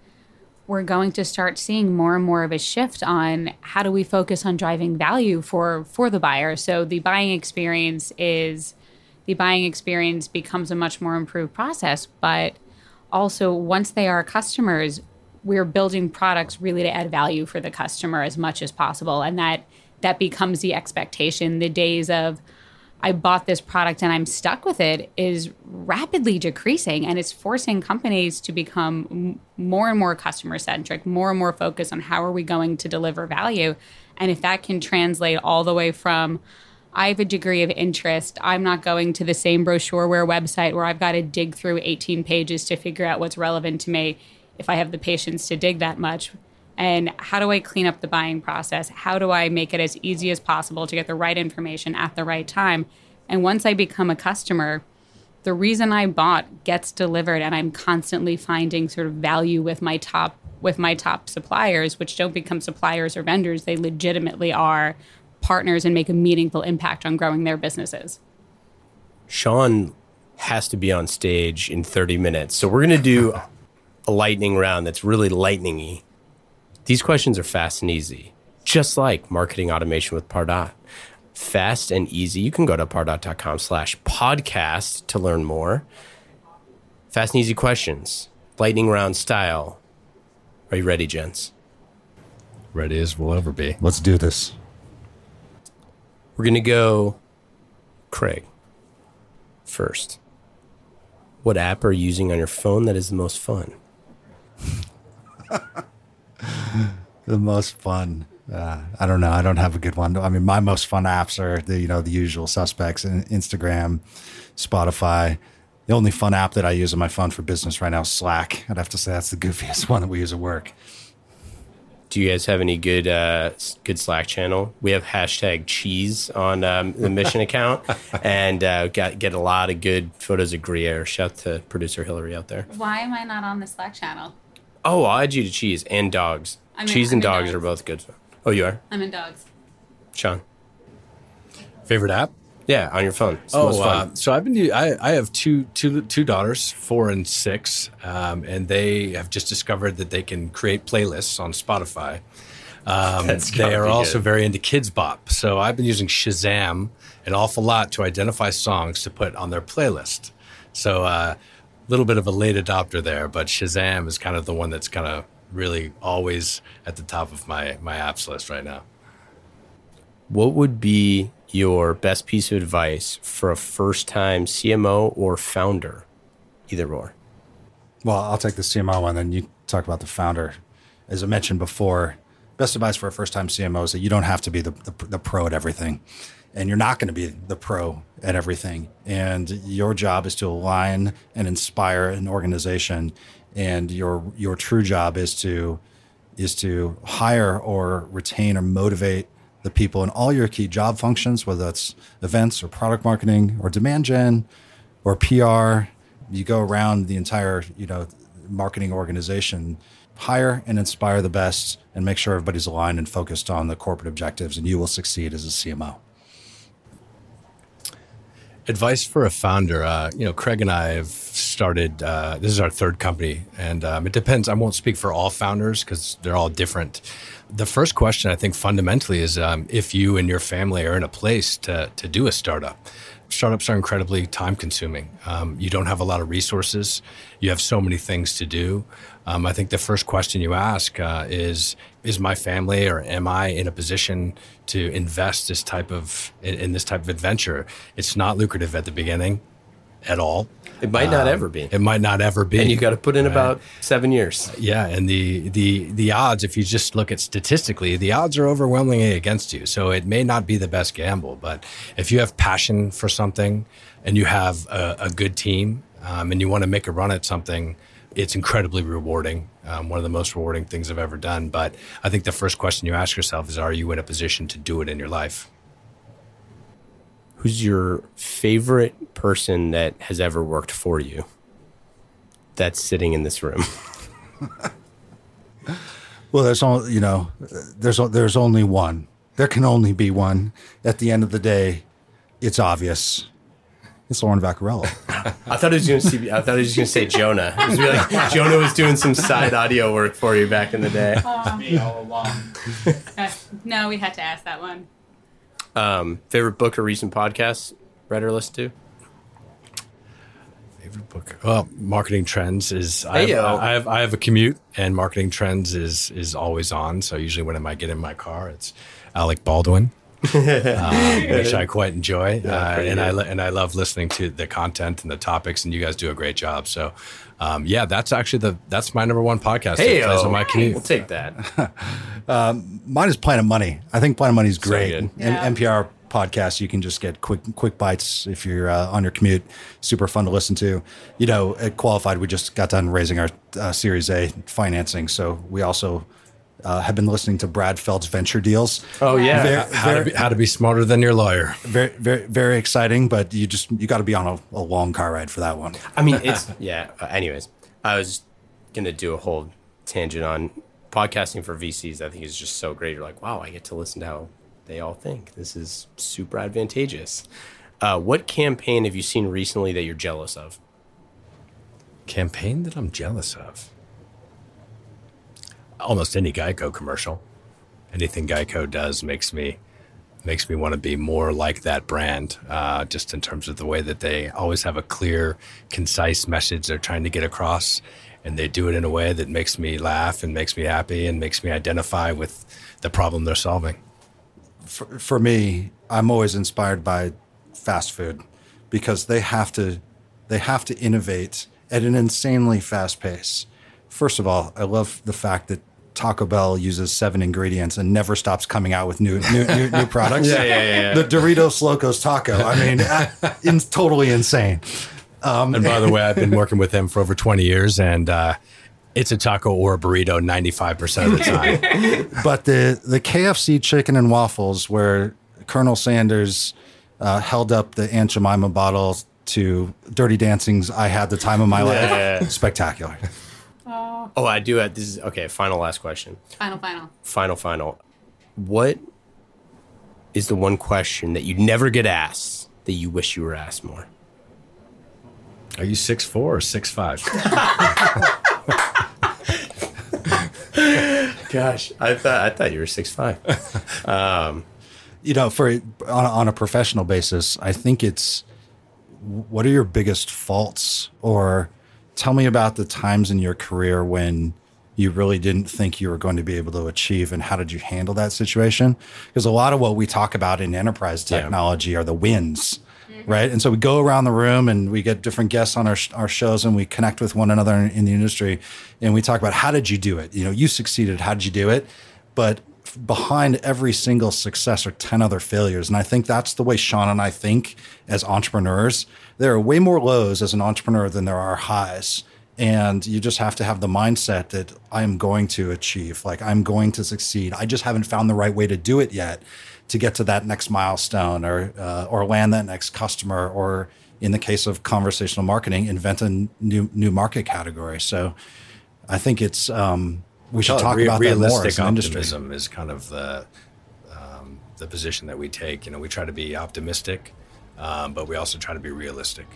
we're going to start seeing more and more of a shift on how do we focus on driving value for the buyer. So the buying experience becomes a much more improved process. But also once they are customers, we're building products really to add value for the customer as much as possible. And that becomes the expectation. The days of I bought this product and I'm stuck with it is rapidly decreasing, and it's forcing companies to become more and more customer centric, more and more focused on how are we going to deliver value. And if that can translate all the way from I have a degree of interest, I'm not going to the same brochureware website where I've got to dig through 18 pages to figure out what's relevant to me if I have the patience to dig that much. And how do I clean up the buying process? How do I make it as easy as possible to get the right information at the right time? And once I become a customer, the reason I bought gets delivered, and I'm constantly finding sort of value with my top suppliers, which don't become suppliers or vendors. They legitimately are partners and make a meaningful impact on growing their businesses. Sean has to be on stage in 30 minutes. So we're going to do a lightning round that's really lightning-y. These questions are fast and easy, just like marketing automation with Pardot. Fast and easy. You can go to pardot.com/podcast to learn more. Fast and easy questions, lightning round style. Are you ready, gents? Ready as we'll ever be. Let's do this. We're going to go, Craig, first. What app are you using on your phone that is the most fun? The most fun. I don't know. I don't have a good one. I mean, my most fun apps are the usual suspects, Instagram, Spotify. The only fun app that I use on my phone for business right now is Slack. I'd have to say that's the goofiest one that we use at work. Do you guys have any good good Slack channel? We have #cheese on the Mission account, and get a lot of good photos of Gruyere. Shout to producer Hillary out there. Why am I not on the Slack channel? Oh, I'll add you to cheese and dogs. Cheese and dogs are both good. Oh, you are? I'm in dogs. Sean. Favorite app? Yeah, on your phone. So I've been. I have two daughters, 4 and 6, and they have just discovered that they can create playlists on Spotify. They are also very into Kids Bop. So I've been using Shazam an awful lot to identify songs to put on their playlist. So a little bit of a late adopter there, but Shazam is kind of the one that's kind of really always at the top of my apps list right now. What would be your best piece of advice for a first-time CMO or founder, either or? Well, I'll take the CMO one, then you talk about the founder. As I mentioned before, best advice for a first-time CMO is that you don't have to be the pro at everything, and you're not going to be the pro at everything. And your job is to align and inspire an organization, and your true job is to hire or retain or motivate the people in all your key job functions, whether that's events or product marketing or demand gen or PR. You go around the entire, marketing organization, hire and inspire the best and make sure everybody's aligned and focused on the corporate objectives, and you will succeed as a CMO. Advice for a founder. Craig and I have started, this is our third company, and it depends. I won't speak for all founders because they're all different. The first question I think fundamentally is if you and your family are in a place to do a startup. Startups are incredibly time consuming. You don't have a lot of resources. You have so many things to do. I think the first question you ask is my family or am I in a position to invest in this type of adventure? It's not lucrative at the beginning at all. It might not ever be. And you got to put in about 7 years. Yeah, and the odds, if you just look at statistically, the odds are overwhelmingly against you. So it may not be the best gamble, but if you have passion for something and you have a good team and you want to make a run at something, it's incredibly rewarding, one of the most rewarding things I've ever done. But I think the first question you ask yourself is, are you in a position to do it in your life? Who's your favorite person that has ever worked for you that's sitting in this room? Well, there's only one. There can only be one. At the end of the day, it's obvious. It's Lauren Vaccarello. I thought he was going to say Jonah. It was like Jonah was doing some side audio work for you back in the day. Me all along. No, we had to ask that one. Favorite book or recent podcast read or listened to? Favorite book? Well, Marketing Trends is. I have a commute, and Marketing Trends is always on. So usually when I get in my car, it's Alec Baldwin, which I quite enjoy, I love listening to the content and the topics. And you guys do a great job. So, that's actually that's my number one podcast. We'll take that. Mine is Planet Money. I think Planet Money is great. So NPR podcast, you can just get quick bites if you're on your commute. Super fun to listen to. At Qualified, we just got done raising our Series A financing, so we also have been listening to Brad Feld's Venture Deals. Oh yeah, how to be smarter than your lawyer. Very, very, very exciting, but you got to be on a long car ride for that one. I mean, it's Anyways, I was gonna do a whole tangent on podcasting for VCs. I think is just so great. You're like, wow, I get to listen to how they all think. This is super advantageous. What campaign have you seen recently that you're jealous of? Campaign that I'm jealous of. Almost any Geico commercial. Anything Geico does makes me makes me want to be more like that brand, just in terms of the way that they always have a clear, concise message they're trying to get across. And they do it in a way that makes me laugh and makes me happy and makes me identify with the problem they're solving. For me, I'm always inspired by fast food because they have to innovate at an insanely fast pace. First of all, I love the fact that Taco Bell uses 7 ingredients and never stops coming out with new products. Yeah. The Doritos Locos Taco. I mean, totally insane. And by the way, I've been working with them for over 20 years, and it's a taco or a burrito 95% of the time. But the KFC chicken and waffles, where Colonel Sanders held up the Aunt Jemima bottle to Dirty Dancing's I Had the Time of My Life, spectacular. Oh, I do. This is okay. Final last question. Final. What is the one question that you never get asked that you wish you were asked more? Are you 6'4" or 6'5"? Gosh, I thought you were 6'5". You know, on a professional basis, I think it's, what are your biggest faults? Or tell me about the times in your career when you really didn't think you were going to be able to achieve, and how did you handle that situation? Because a lot of what we talk about in enterprise technology are the wins. Right. And so we go around the room and we get different guests on our shows, and we connect with one another in the industry. And we talk about, how did you do it? You know, you succeeded. How did you do it? But behind every single success are 10 other failures. And I think that's the way Sean and I think as entrepreneurs. There are way more lows as an entrepreneur than there are highs. And you just have to have the mindset that I'm going to achieve, like I'm going to succeed. I just haven't found the right way to do it yet, to get to that next milestone, or land that next customer, or in the case of conversational marketing, invent a new market category. So I think it's we should talk about that more as an industry. Realistic optimism is kind of the position that we take. You know, we try to be optimistic, but we also try to be realistic.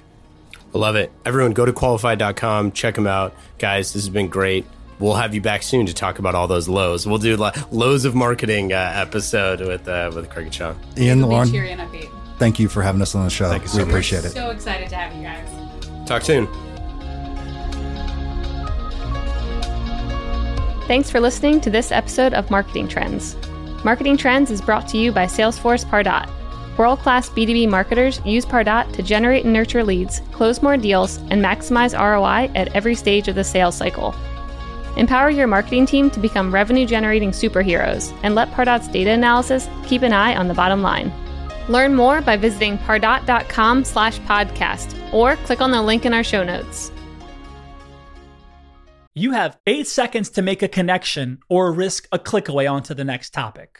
I love it. Everyone, go to qualified.com. Check them out. Guys, this has been great. We'll have you back soon to talk about all those lows. We'll do lows of marketing episode with Craig and Sean. Ian, Lauren, thank you for having us on the show. We appreciate it. So excited to have you guys. Talk soon. Thanks for listening to this episode of Marketing Trends. Marketing Trends is brought to you by Salesforce Pardot. World-class B2B marketers use Pardot to generate and nurture leads, close more deals, and maximize ROI at every stage of the sales cycle. Empower your marketing team to become revenue-generating superheroes, and let Pardot's data analysis keep an eye on the bottom line. Learn more by visiting pardot.com/podcast, or click on the link in our show notes. You have 8 seconds to make a connection or risk a click away onto the next topic.